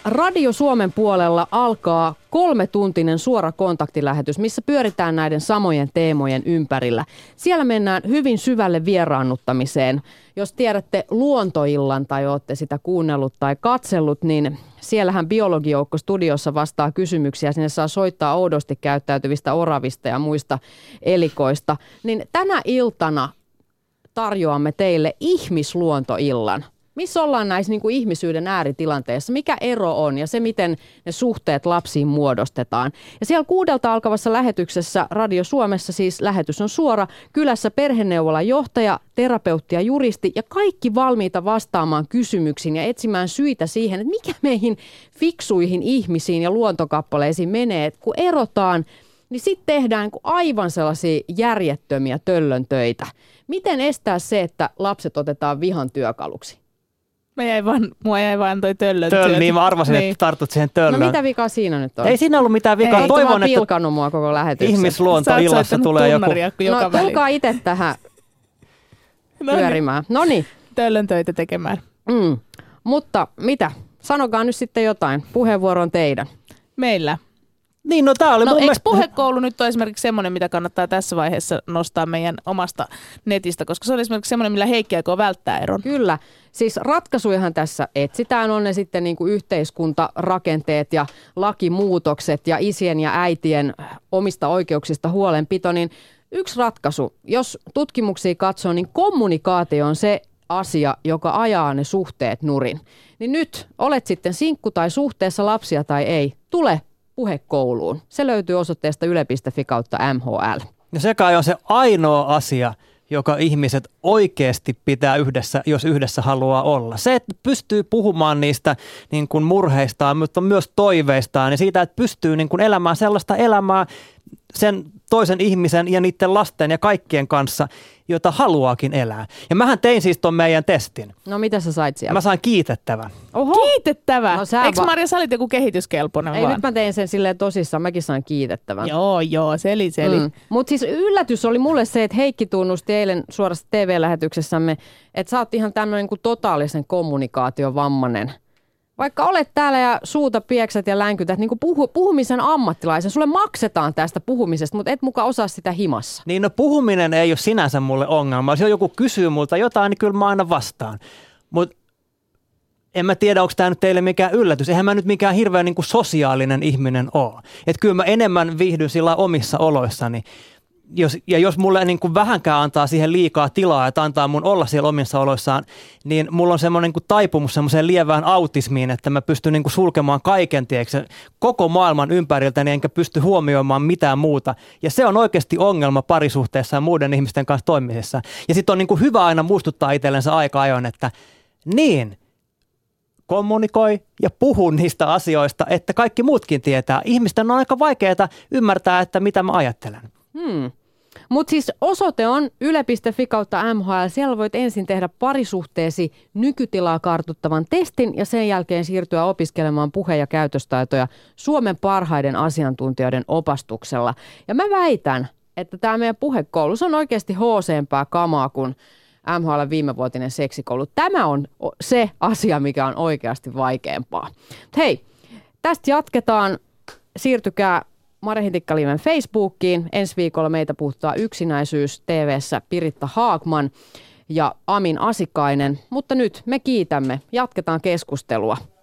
Radio Suomen puolella alkaa 3-tuntinen suora kontaktilähetys, missä pyöritään näiden samojen teemojen ympärillä. Siellä mennään hyvin syvälle vieraannuttamiseen. Jos tiedätte luontoillan tai olette sitä kuunnellut tai katsellut, niin siellähän biologijoukko studiossa vastaa kysymyksiä. Sinne saa soittaa oudosti käyttäytyvistä oravista ja muista elikoista. Niin tänä iltana tarjoamme teille ihmisluontoillan. Missä ollaan näissä niin kuin ihmisyyden ääritilanteissa? Mikä ero on ja se, miten ne suhteet lapsiin muodostetaan? Ja siellä 6:00 alkavassa lähetyksessä Radio Suomessa, siis lähetys on suora, kylässä perheneuvolan johtaja, terapeutti ja juristi ja kaikki valmiita vastaamaan kysymyksiin ja etsimään syitä siihen, että mikä meihin fiksuihin ihmisiin ja luontokappaleisiin menee, että kun erotaan, niin sitten tehdään aivan sellaisia järjettömiä töllöntöitä. Miten estää se, että lapset otetaan vihan työkaluksi? Mua jäi vaan toi töllön työt. Niin mä arvasin, niin. Että tartut siihen töllön. No mitä vikaa siinä nyt on? Ei siinä ollut mitään vikaa. Ei, toivon, että pilkannut mua koko lähetyksen. Ihmisluontoillassa tulee joku. No tulkaa itse tähän pyörimään. Noniin. Töllön töitä tekemään. Mutta mitä? Sanokaa nyt sitten jotain. Puheenvuoro on teidän. Meillä. Niin, no tää oli mun mielestä. Puhekoulu nyt on esimerkiksi semmoinen, mitä kannattaa tässä vaiheessa nostaa meidän omasta netistä, koska se on esimerkiksi semmoinen, millä Heikki aikoo välttää eron. Kyllä. Siis ratkaisujahan tässä etsitään, on ne sitten niin kuin yhteiskuntarakenteet ja lakimuutokset ja isien ja äitien omista oikeuksista huolenpito, niin yksi ratkaisu, jos tutkimuksia katsoo, niin kommunikaatio on se asia, joka ajaa ne suhteet nurin. Niin nyt olet sitten sinkku tai suhteessa, lapsia tai ei, tule puhekouluun. Se löytyy osoitteesta yle.fi/MHL. Ja se kai on se ainoa asia, joka ihmiset oikeasti pitää yhdessä, jos yhdessä haluaa olla. Se, että pystyy puhumaan niistä niin kuin murheistaan, mutta myös toiveistaan ja siitä, että pystyy niin kuin elämään sellaista elämää sen toisen ihmisen ja niiden lasten ja kaikkien kanssa, jota haluaakin elää. Ja mähän tein siis ton meidän testin. No mitä sä sait siellä? Mä sain kiitettävän. Oho. Kiitettävä? No, eikö Marja, sä olit joku kehityskelpoinen vaan? Ei, nyt mä tein sen silleen tosissaan. Mäkin sain kiitettävän. Joo, seli. Mutta siis yllätys oli mulle se, että Heikki tunnusti eilen suorassa TV-lähetyksessämme, että sä oot ihan tämmöinen kuin totaalisen kommunikaatiovammainen. Vaikka olet täällä ja suuta pieksät ja länkytät, niin kuin puhumisen ammattilaisen, sulle maksetaan tästä puhumisesta, mutta et muka osaa sitä himassa. Niin no puhuminen ei ole sinänsä mulle ongelma. Jos joku kysyy multa jotain, niin kyllä mä aina vastaan. Mutta en mä tiedä, onko tämä nyt teille mikään yllätys. Eihän mä nyt mikään hirveän niin kuin sosiaalinen ihminen ole. Että kyllä mä enemmän viihdyn sillä omissa oloissani. Jos mulle niin kuin vähänkään antaa siihen liikaa tilaa, että antaa mun olla siellä omissa oloissaan, niin mulla on semmoinen niin kuin taipumus semmoiseen lievään autismiin, että mä pystyn niin kuin sulkemaan kaiken tieksen koko maailman ympäriltäni, enkä pysty huomioimaan mitään muuta. Ja se on oikeasti ongelma parisuhteessa ja muiden ihmisten kanssa toimimisessa. Ja sitten on niin kuin hyvä aina muistuttaa itsellensä aika ajoin, että niin, kommunikoi ja puhu niistä asioista, että kaikki muutkin tietää. Ihmisten on aika vaikeaa ymmärtää, että mitä mä ajattelen. Mutta siis osoite on yle.fi/MHL. Siellä voit ensin tehdä parisuhteesi nykytilaa kartuttavan testin ja sen jälkeen siirtyä opiskelemaan puhe- ja käytöstaitoja Suomen parhaiden asiantuntijoiden opastuksella. Ja mä väitän, että tämä meidän puhekoulu, se on oikeasti hooseempää kamaa kuin MHL viimevuotinen seksikoulu. Tämä on se asia, mikä on oikeasti vaikeampaa. Hei, tästä jatketaan. Siirtykää Marja Hintikka Liven Facebookiin. Ensi viikolla meitä puhuttaa yksinäisyys TV:ssä Piritta Haakman ja Amin Asikainen. Mutta nyt me kiitämme. Jatketaan keskustelua.